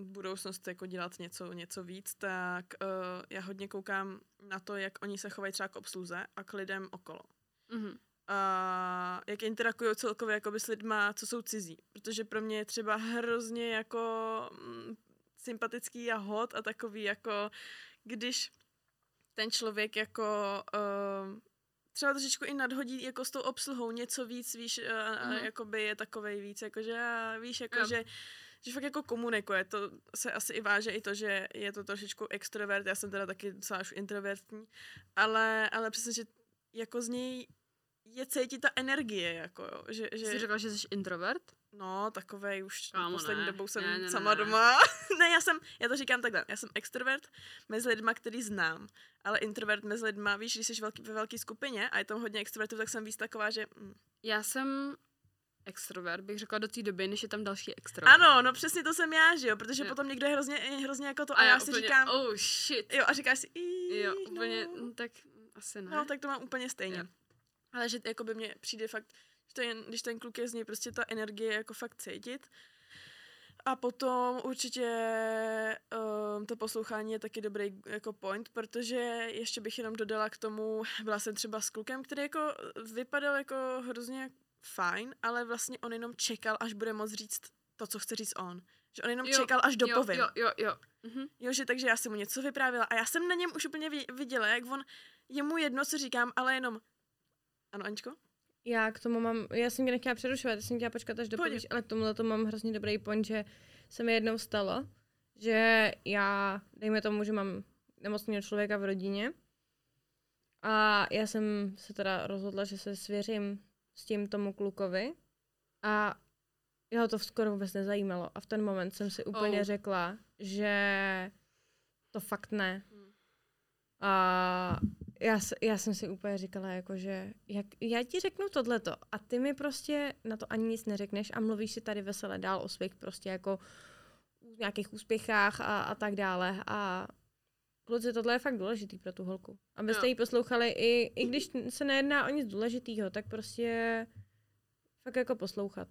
budoucnost jako dělat něco, něco víc, tak uh, já hodně koukám na to, jak oni se chovají třeba k obsluze a k lidem okolo. Mhm. A jak interakují celkově jakoby s lidma, co jsou cizí. Protože pro mě je třeba hrozně jako mm, sympatický a hot a takový jako, když ten člověk jako uh, třeba trošičku i nadhodí jako s tou obsluhou něco víc, víš, uh, mm-hmm. jakoby je takovej víc, jakože víš, jakože yeah. že fakt jako komunikuje, to se asi i váže i to, že je to trošičku extrovert, já jsem teda taky docela už introvertní, ale, ale přesně, že jako z něj je cítit ta energie, jako jo. Že, že... Jsi řekla, že jsi introvert? No, takovej už Kámo, poslední ne. dobou jsem ne, ne, sama ne. doma. ne, já jsem, já to říkám takhle, já jsem extrovert mezi lidma, který znám, ale introvert mezi lidma, víš, když jsi velký, ve velké skupině a je tam hodně extrovertů, tak jsem víc taková, že... Mm. Já jsem extrovert, bych řekla do té doby, než je tam další extrovert. Ano, no přesně to jsem já, že jo, protože ne. potom někdo je hrozně, hrozně jako to a, a já úplně, si říkám... Oh shit. Jo, a říkáš si... Jo, no. úplně, tak asi ne. No, tak to mám úplně stejně. Jo. Ale že jako by mně přijde fakt, že ten, když ten kluk je z něj, prostě ta energie jako fakt cítit. A potom určitě um, to poslouchání je taky dobrý jako point, protože ještě bych jenom dodala k tomu, byla jsem třeba s klukem, který jako vypadal jako hrozně fajn, ale vlastně on jenom čekal, až bude moc říct to, co chce říct on. Že on jenom jo, čekal, až dopovím. Jo, jo, jo. Mhm. Jo, že takže já jsem mu něco vyprávěla a já jsem na něm už úplně viděla, jak on, je mu jedno, co říkám, ale jenom ano, Aničko? Já k tomu mám, já jsem tě nechtěla přerušovat, já jsem chtěla počkat až dopovíš, ale k tomuhle tomu mám hrozně dobrý point, že se mi jednou stalo, že já, dejme tomu, že mám nemocného člověka v rodině a já jsem se teda rozhodla, že se svěřím s tím tomu klukovi a jeho to skoro vůbec nezajímalo a v ten moment jsem si úplně oh. řekla, že to fakt ne. Hmm. A Já, já jsem si úplně říkala, jako, že jak, já ti řeknu tohleto a ty mi prostě na to ani nic neřekneš a mluvíš si tady vesele dál o svých prostě jako nějakých úspěchách a, a tak dále. A kluci, tohle je fakt důležitý pro tu holku. Abyste no. ji poslouchali, i, i když se nejedná o nic důležitýho, tak prostě fakt jako poslouchat.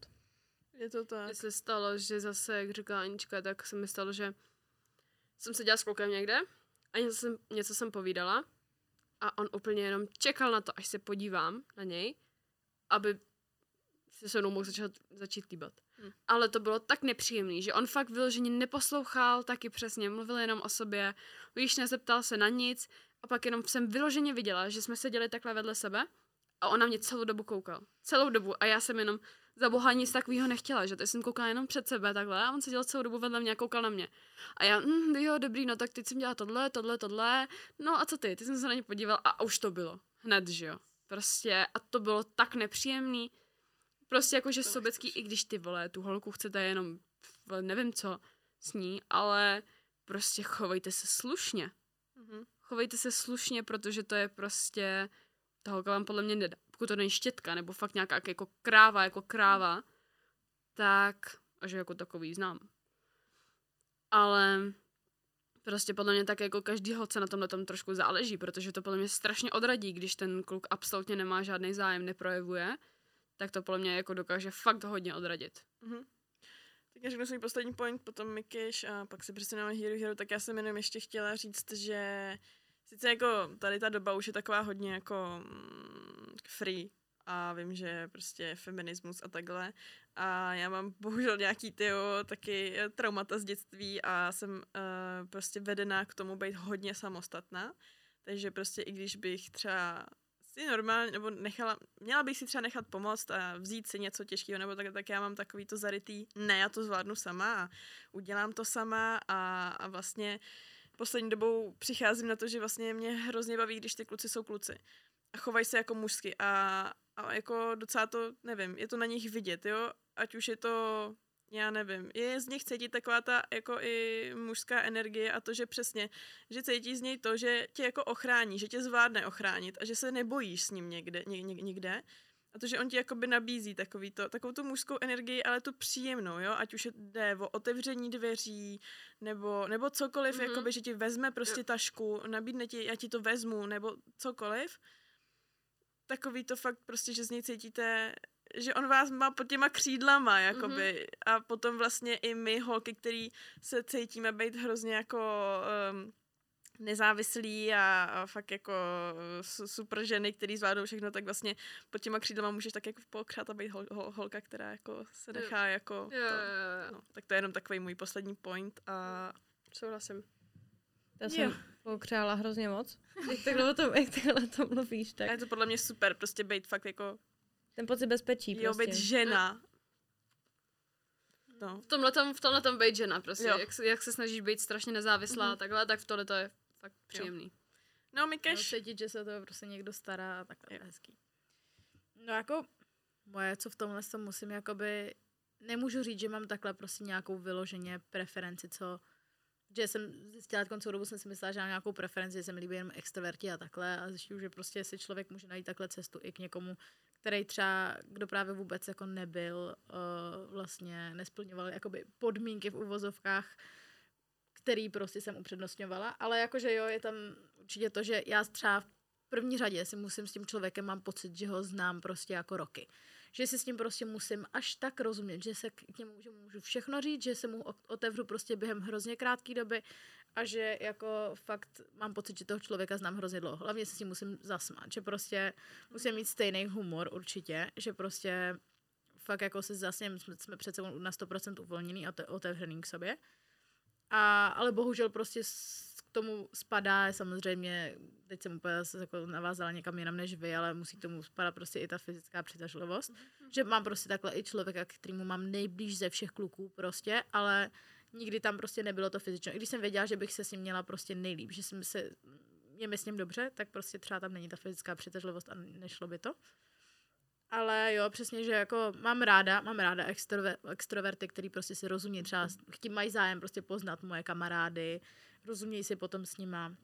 Je to tak. Mně se stalo, že zase, jak říkala Anička, tak se mi stalo, že jsem seděla s klukem někde a něco jsem, něco jsem povídala. A on úplně jenom čekal na to, až se podívám na něj, aby se se mnou mohl začít, začít líbat. Hmm. Ale to bylo tak nepříjemný, že on fakt vyloženě neposlouchal, taky přesně mluvil jenom o sobě, víš, nezeptal se na nic a pak jenom jsem vyloženě viděla, že jsme seděli takhle vedle sebe a on na mě celou dobu koukal. Celou dobu a já jsem jenom za boha nic takového nechtěla, že teď jsem koukala jenom před sebe takhle a on seděl celou dobu vedle mě a koukal na mě. A já, mm, jo, dobrý, no tak teď jsem dělala tohle, tohle, tohle, no a co ty? Teď jsem se na ně podíval a už to bylo. Hned, že jo. Prostě a to bylo tak nepříjemný. Prostě jakože sobecký, i když ty vole, tu holku chcete jenom, nevím co, s ní, ale prostě chovejte se slušně. Mm-hmm. Chovejte se slušně, protože to je prostě, ta holka vám podle mě nedá. Pokud to není štětka, nebo fakt nějaká jako kráva, jako kráva, tak, až jako takový znám. Ale prostě podle mě tak jako každý holce na tomhle tom trošku záleží, protože to podle mě strašně odradí, když ten kluk absolutně nemá žádný zájem, neprojevuje, tak to podle mě jako dokáže fakt hodně odradit. Mhm. Tak já řeknu svůj poslední point, potom Mikiš a pak si přesunáme Hero Hero, tak já jsem jenom ještě chtěla říct, že sice jako tady ta doba už je taková hodně jako free a vím, že prostě feminismus a takhle a já mám bohužel nějaký tyjo, taky traumata z dětství a jsem uh, prostě vedená k tomu být hodně samostatná, takže prostě i když bych třeba si normálně, nebo nechala, měla bych si třeba nechat pomoct a vzít si něco těžkého, nebo tak, tak já mám takový to zarytý, ne, já to zvládnu sama a udělám to sama a, a vlastně poslední dobou přicházím na to, že vlastně mě hrozně baví, když ty kluci jsou kluci a chovají se jako mužsky a, a jako docela to, nevím, je to na nich vidět, jo, ať už je to Já nevím, je z nich cítit taková ta jako i mužská energie a to, že přesně, že cítí z něj to, že tě jako ochrání, že tě zvládne ochránit a že se nebojíš s ním někde, ně, ně, někde. A to, že on ti jakoby nabízí takový to, takovou tu mužskou energii, ale tu příjemnou, jo, ať už jde o otevření dveří, nebo, nebo cokoliv, mm-hmm. jakoby, že ti vezme prostě tašku, nabídne ti, já ti to vezmu, nebo cokoliv. Takový to fakt prostě, že z něj cítíte, že on vás má pod těma křídlama, jakoby. Mm-hmm. A potom vlastně i my holky, který se cítíme být hrozně jako um, nezávislí a, a fakt jako super ženy, který zvládnou všechno, tak vlastně pod těma křídlama můžeš tak jako pokřát a být hol, hol, holka, která jako se nechá mm. jako yeah, to, yeah, yeah. No, tak to je jenom takový můj poslední point a souhlasím. Já jsem jo. pokřála hrozně moc. Jak takhle o tom, jak takhle o tom mluvíš, tak. A je to podle mě super, prostě být fakt jako ten pocit bezpečí prostě. Jo, být žena. No. V tomhletom, v tomhletom být žena prostě. Jak, jak se snažíš být strašně nezávislá mm-hmm. a takhle, tak v tohle to je fakt příjemný. Jo. No, Mikeš. No, cítit, že se to prostě někdo stará a takhle je hezký. No jako moje, co v tomhle tom musím jakoby, nemůžu říct, že mám takhle prostě nějakou vyloženě preferenci, co že jsem zjistila koncou dobu, jsem si myslela, že mám nějakou preferenci, že se mi líbí jenom extroverti a takhle a zjistím, že prostě si člověk může najít takhle cestu i k někomu, který třeba, kdo právě vůbec jako nebyl, uh, vlastně nesplňoval jakoby podmínky v uvozovkách, který prostě jsem upřednostňovala, ale jakože jo, je tam určitě to, že já třeba v první řadě si musím s tím člověkem, mám pocit, že ho znám prostě jako roky. Že si s ním prostě musím až tak rozumět, že se k němu, že mu můžu všechno říct, že se mu otevřu prostě během hrozně krátké doby a že jako fakt mám pocit, že toho člověka znám hrozně dlouho. Hlavně se s ním musím zasmát, že prostě musím mít stejný humor určitě, že prostě fakt jako se zasněm, jsme přece na sto procent uvolněný a otevřený k sobě. A, ale bohužel prostě k tomu spadá, samozřejmě, teď jsem úplně jako navázala někam jinam než vy, ale musí k tomu spadat prostě i ta fyzická přitažlivost, mm-hmm. že mám prostě takhle i člověka, kterýmu mám nejblíž ze všech kluků prostě, ale nikdy tam prostě nebylo to fyzično. I když jsem věděla, že bych se s ním měla prostě nejlíp, že jsem se, je mi s ním dobře, tak prostě třeba tam není ta fyzická přitažlivost a nešlo by to. Ale jo, přesně, že jako mám ráda, mám ráda extrover, extroverty, který prostě si rozumí, třeba chtím, mají zájem prostě poznat moje kamarády, rozumějí si potom s nima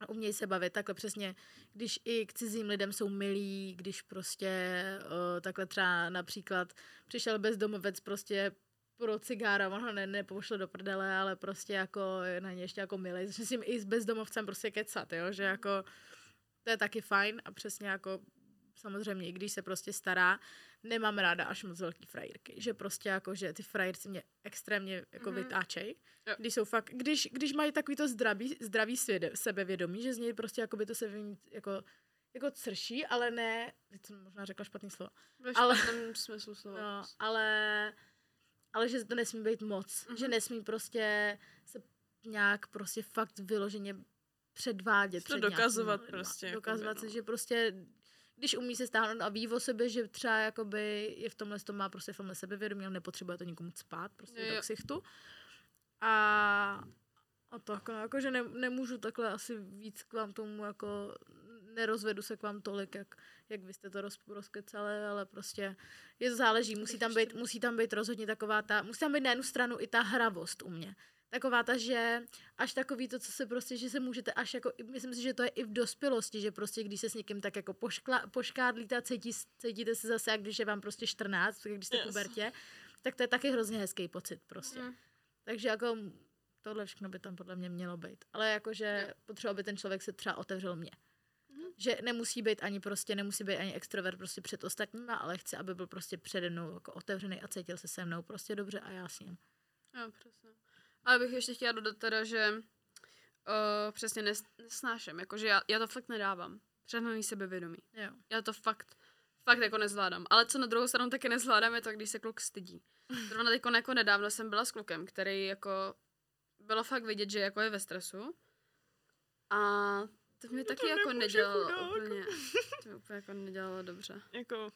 a umějí se bavit takhle přesně, když i k cizím lidem jsou milí, když prostě o, takhle třeba například přišel bezdomovec prostě pro cigára, on ho ne, nepošlo do prdele, ale prostě jako na ně ještě jako milý, začne s tím i s bezdomovcem prostě kecat, jo, že jako to je taky fajn a přesně jako samozřejmě, i když se prostě stará, nemám ráda až moc velký frajírky. Že prostě jako, že ty frajírci mě extrémně jako mm-hmm. vytáčej. Yeah. Když jsou fakt, když, když mají takový to zdravý, zdravý svěde, sebevědomí, že z něj prostě jako by to se vím, jako, jako crší, ale ne, teď jsem možná řekla špatný slovo. Ve špatném smyslu slova. No, ale, ale že to nesmí být moc. Mm-hmm. Že nesmí prostě se nějak prostě fakt vyloženě předvádět. To před dokazovat nějakým, prostě. Dokazovat jako si, no. Že prostě když umí se stáhnout a ví o sebe, že třeba jakoby je v tomhle, to má prostě v tomhle sebevědomí, ale nepotřebuje to nikomu cpát, prostě je, do ksichtu. A, a tak, no, jako, že ne, nemůžu takhle asi víc k vám tomu, jako nerozvedu se k vám tolik, jak, jak vy jste to roz, rozkecali, ale prostě je to záleží, musí tam být, musí tam být rozhodně taková ta, musí tam být na jednu stranu i ta hravost u mě. Taková ta, že až takový to, co se prostě, že se můžete až jako, myslím si, že to je i v dospělosti, že prostě když se s někým tak jako poškla, poškádlíte a cítí, cítíte se zase, jak když je vám prostě čtrnáct, když jste yes. pubertě, tak to je taky hrozně hezký pocit prostě. Mm. Takže jako tohle všechno by tam podle mě mělo být. Ale jakože no. potřeba by ten člověk se třeba otevřel mně. Mm. Že nemusí být ani prostě, nemusí být ani extrovert prostě před ostatníma, ale chci, aby byl prostě přede mnou jako otevřený a cítil se se mnou prostě dobře a já s ním. No, přesně. Ale bych ještě chtěla dodat teda, že uh, přesně nes, nesnáším, jakože já, já to fakt nedávám. Přehnaný sebevědomí. Jo. Já to fakt, fakt jako nezvládám. Ale co na druhou stranu taky nezvládám, je to, když se kluk stydí. Zrovna teď jako nedávno jsem byla s klukem, který jako bylo fakt vidět, že jako je ve stresu. A To mě to taky jako nedělalo úplně. To mě úplně jako nedělalo dobře. Jako,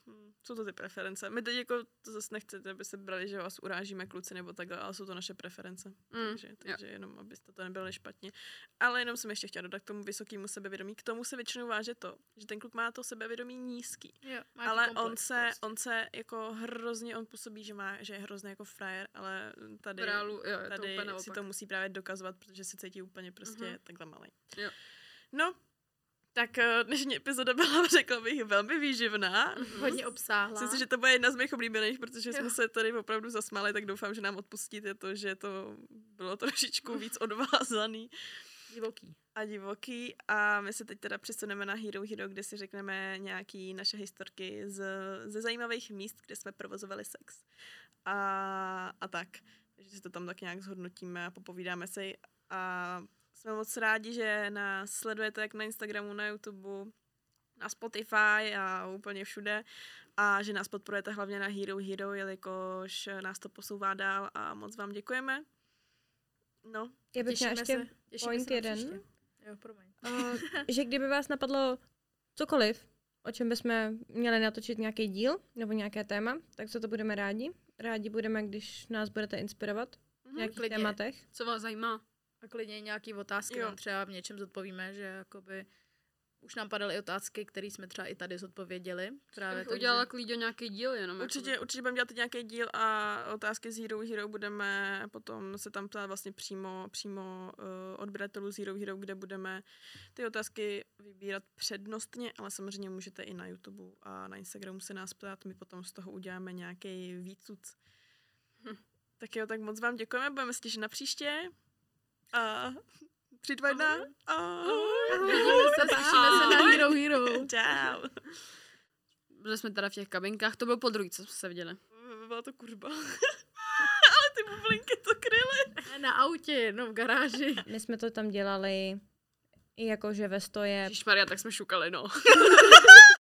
jsou to ty preference. My teď jako to zase nechcete, aby se brali, že vás urážíme kluci nebo takhle, ale jsou to naše preference. Mm, takže takže jo. Jenom, abyste to nebrali špatně. Ale jenom jsem ještě chtěla dodat k tomu vysokému sebevědomí. K tomu se většinou váže to, že ten kluk má to sebevědomí nízký. Jo, ale komplex, on se, prostě. on se jako hrozně, on působí, že má, že je hrozně jako frajer, ale tady, Brálu, jo, tady to si to musí právě dokazovat, protože se cítí úplně prostě mm-hmm. takhle malej. Jo. No, tak dnešní epizoda byla, řekla bych, velmi výživná. Hodně obsáhla. Myslím si, že to bude jedna z mých oblíbených, protože jo. jsme se tady opravdu zasmáli, tak doufám, že nám odpustíte to, že to bylo trošičku víc odvázaný. Divoký. A divoký. A my se teď teda přesuneme na Hero Hero, kde si řekneme nějaký naše historky z, ze zajímavých míst, kde jsme provozovali sex. A, a tak. Takže si to tam tak nějak zhodnotíme a popovídáme si. A jsme moc rádi, že nás sledujete jak na Instagramu, na YouTubeu, na Spotify a úplně všude. A že nás podporujete hlavně na Hero Hero, jelikož nás to posouvá dál a moc vám děkujeme. No, já bych těšíme ještě se, point se jeden, jo, uh, že kdyby vás napadlo cokoliv, o čem bychom měli natočit nějaký díl nebo nějaké téma, tak se to budeme rádi. Rádi budeme, když nás budete inspirovat v nějakých klidně, tématech. Co vás zajímá? A klidně nějaký otázky vám třeba v něčem zodpovíme, že jakoby už nám padaly otázky, které jsme třeba i tady zodpověděli. Právě tak, udělala klidně nějaký díl jenom. Určitě, jako... určitě budeme dělat nějaký díl a otázky z Hero Hero budeme potom se tam ptát vlastně přímo, přímo uh, odběratelů z Hero Hero, kde budeme ty otázky vybírat přednostně, ale samozřejmě můžete i na YouTube a na Instagramu se nás ptát, my potom z toho uděláme nějaký výcuc. Hm. Tak jo, tak moc vám děkujeme, budeme se těšit na příště. A tři, dva, jedna. Vidíme se, slyšíme se na Hero Hero. Čau. Byli jsme teda v těch kabinkách, to bylo po druhý, co jsme se viděli. Byla to kurva. Ale ty bublinky to kryly. Na autě, no v garáži. My jsme to tam dělali i jakože ve stoje. Ježišmarja, tak jsme šukali, no.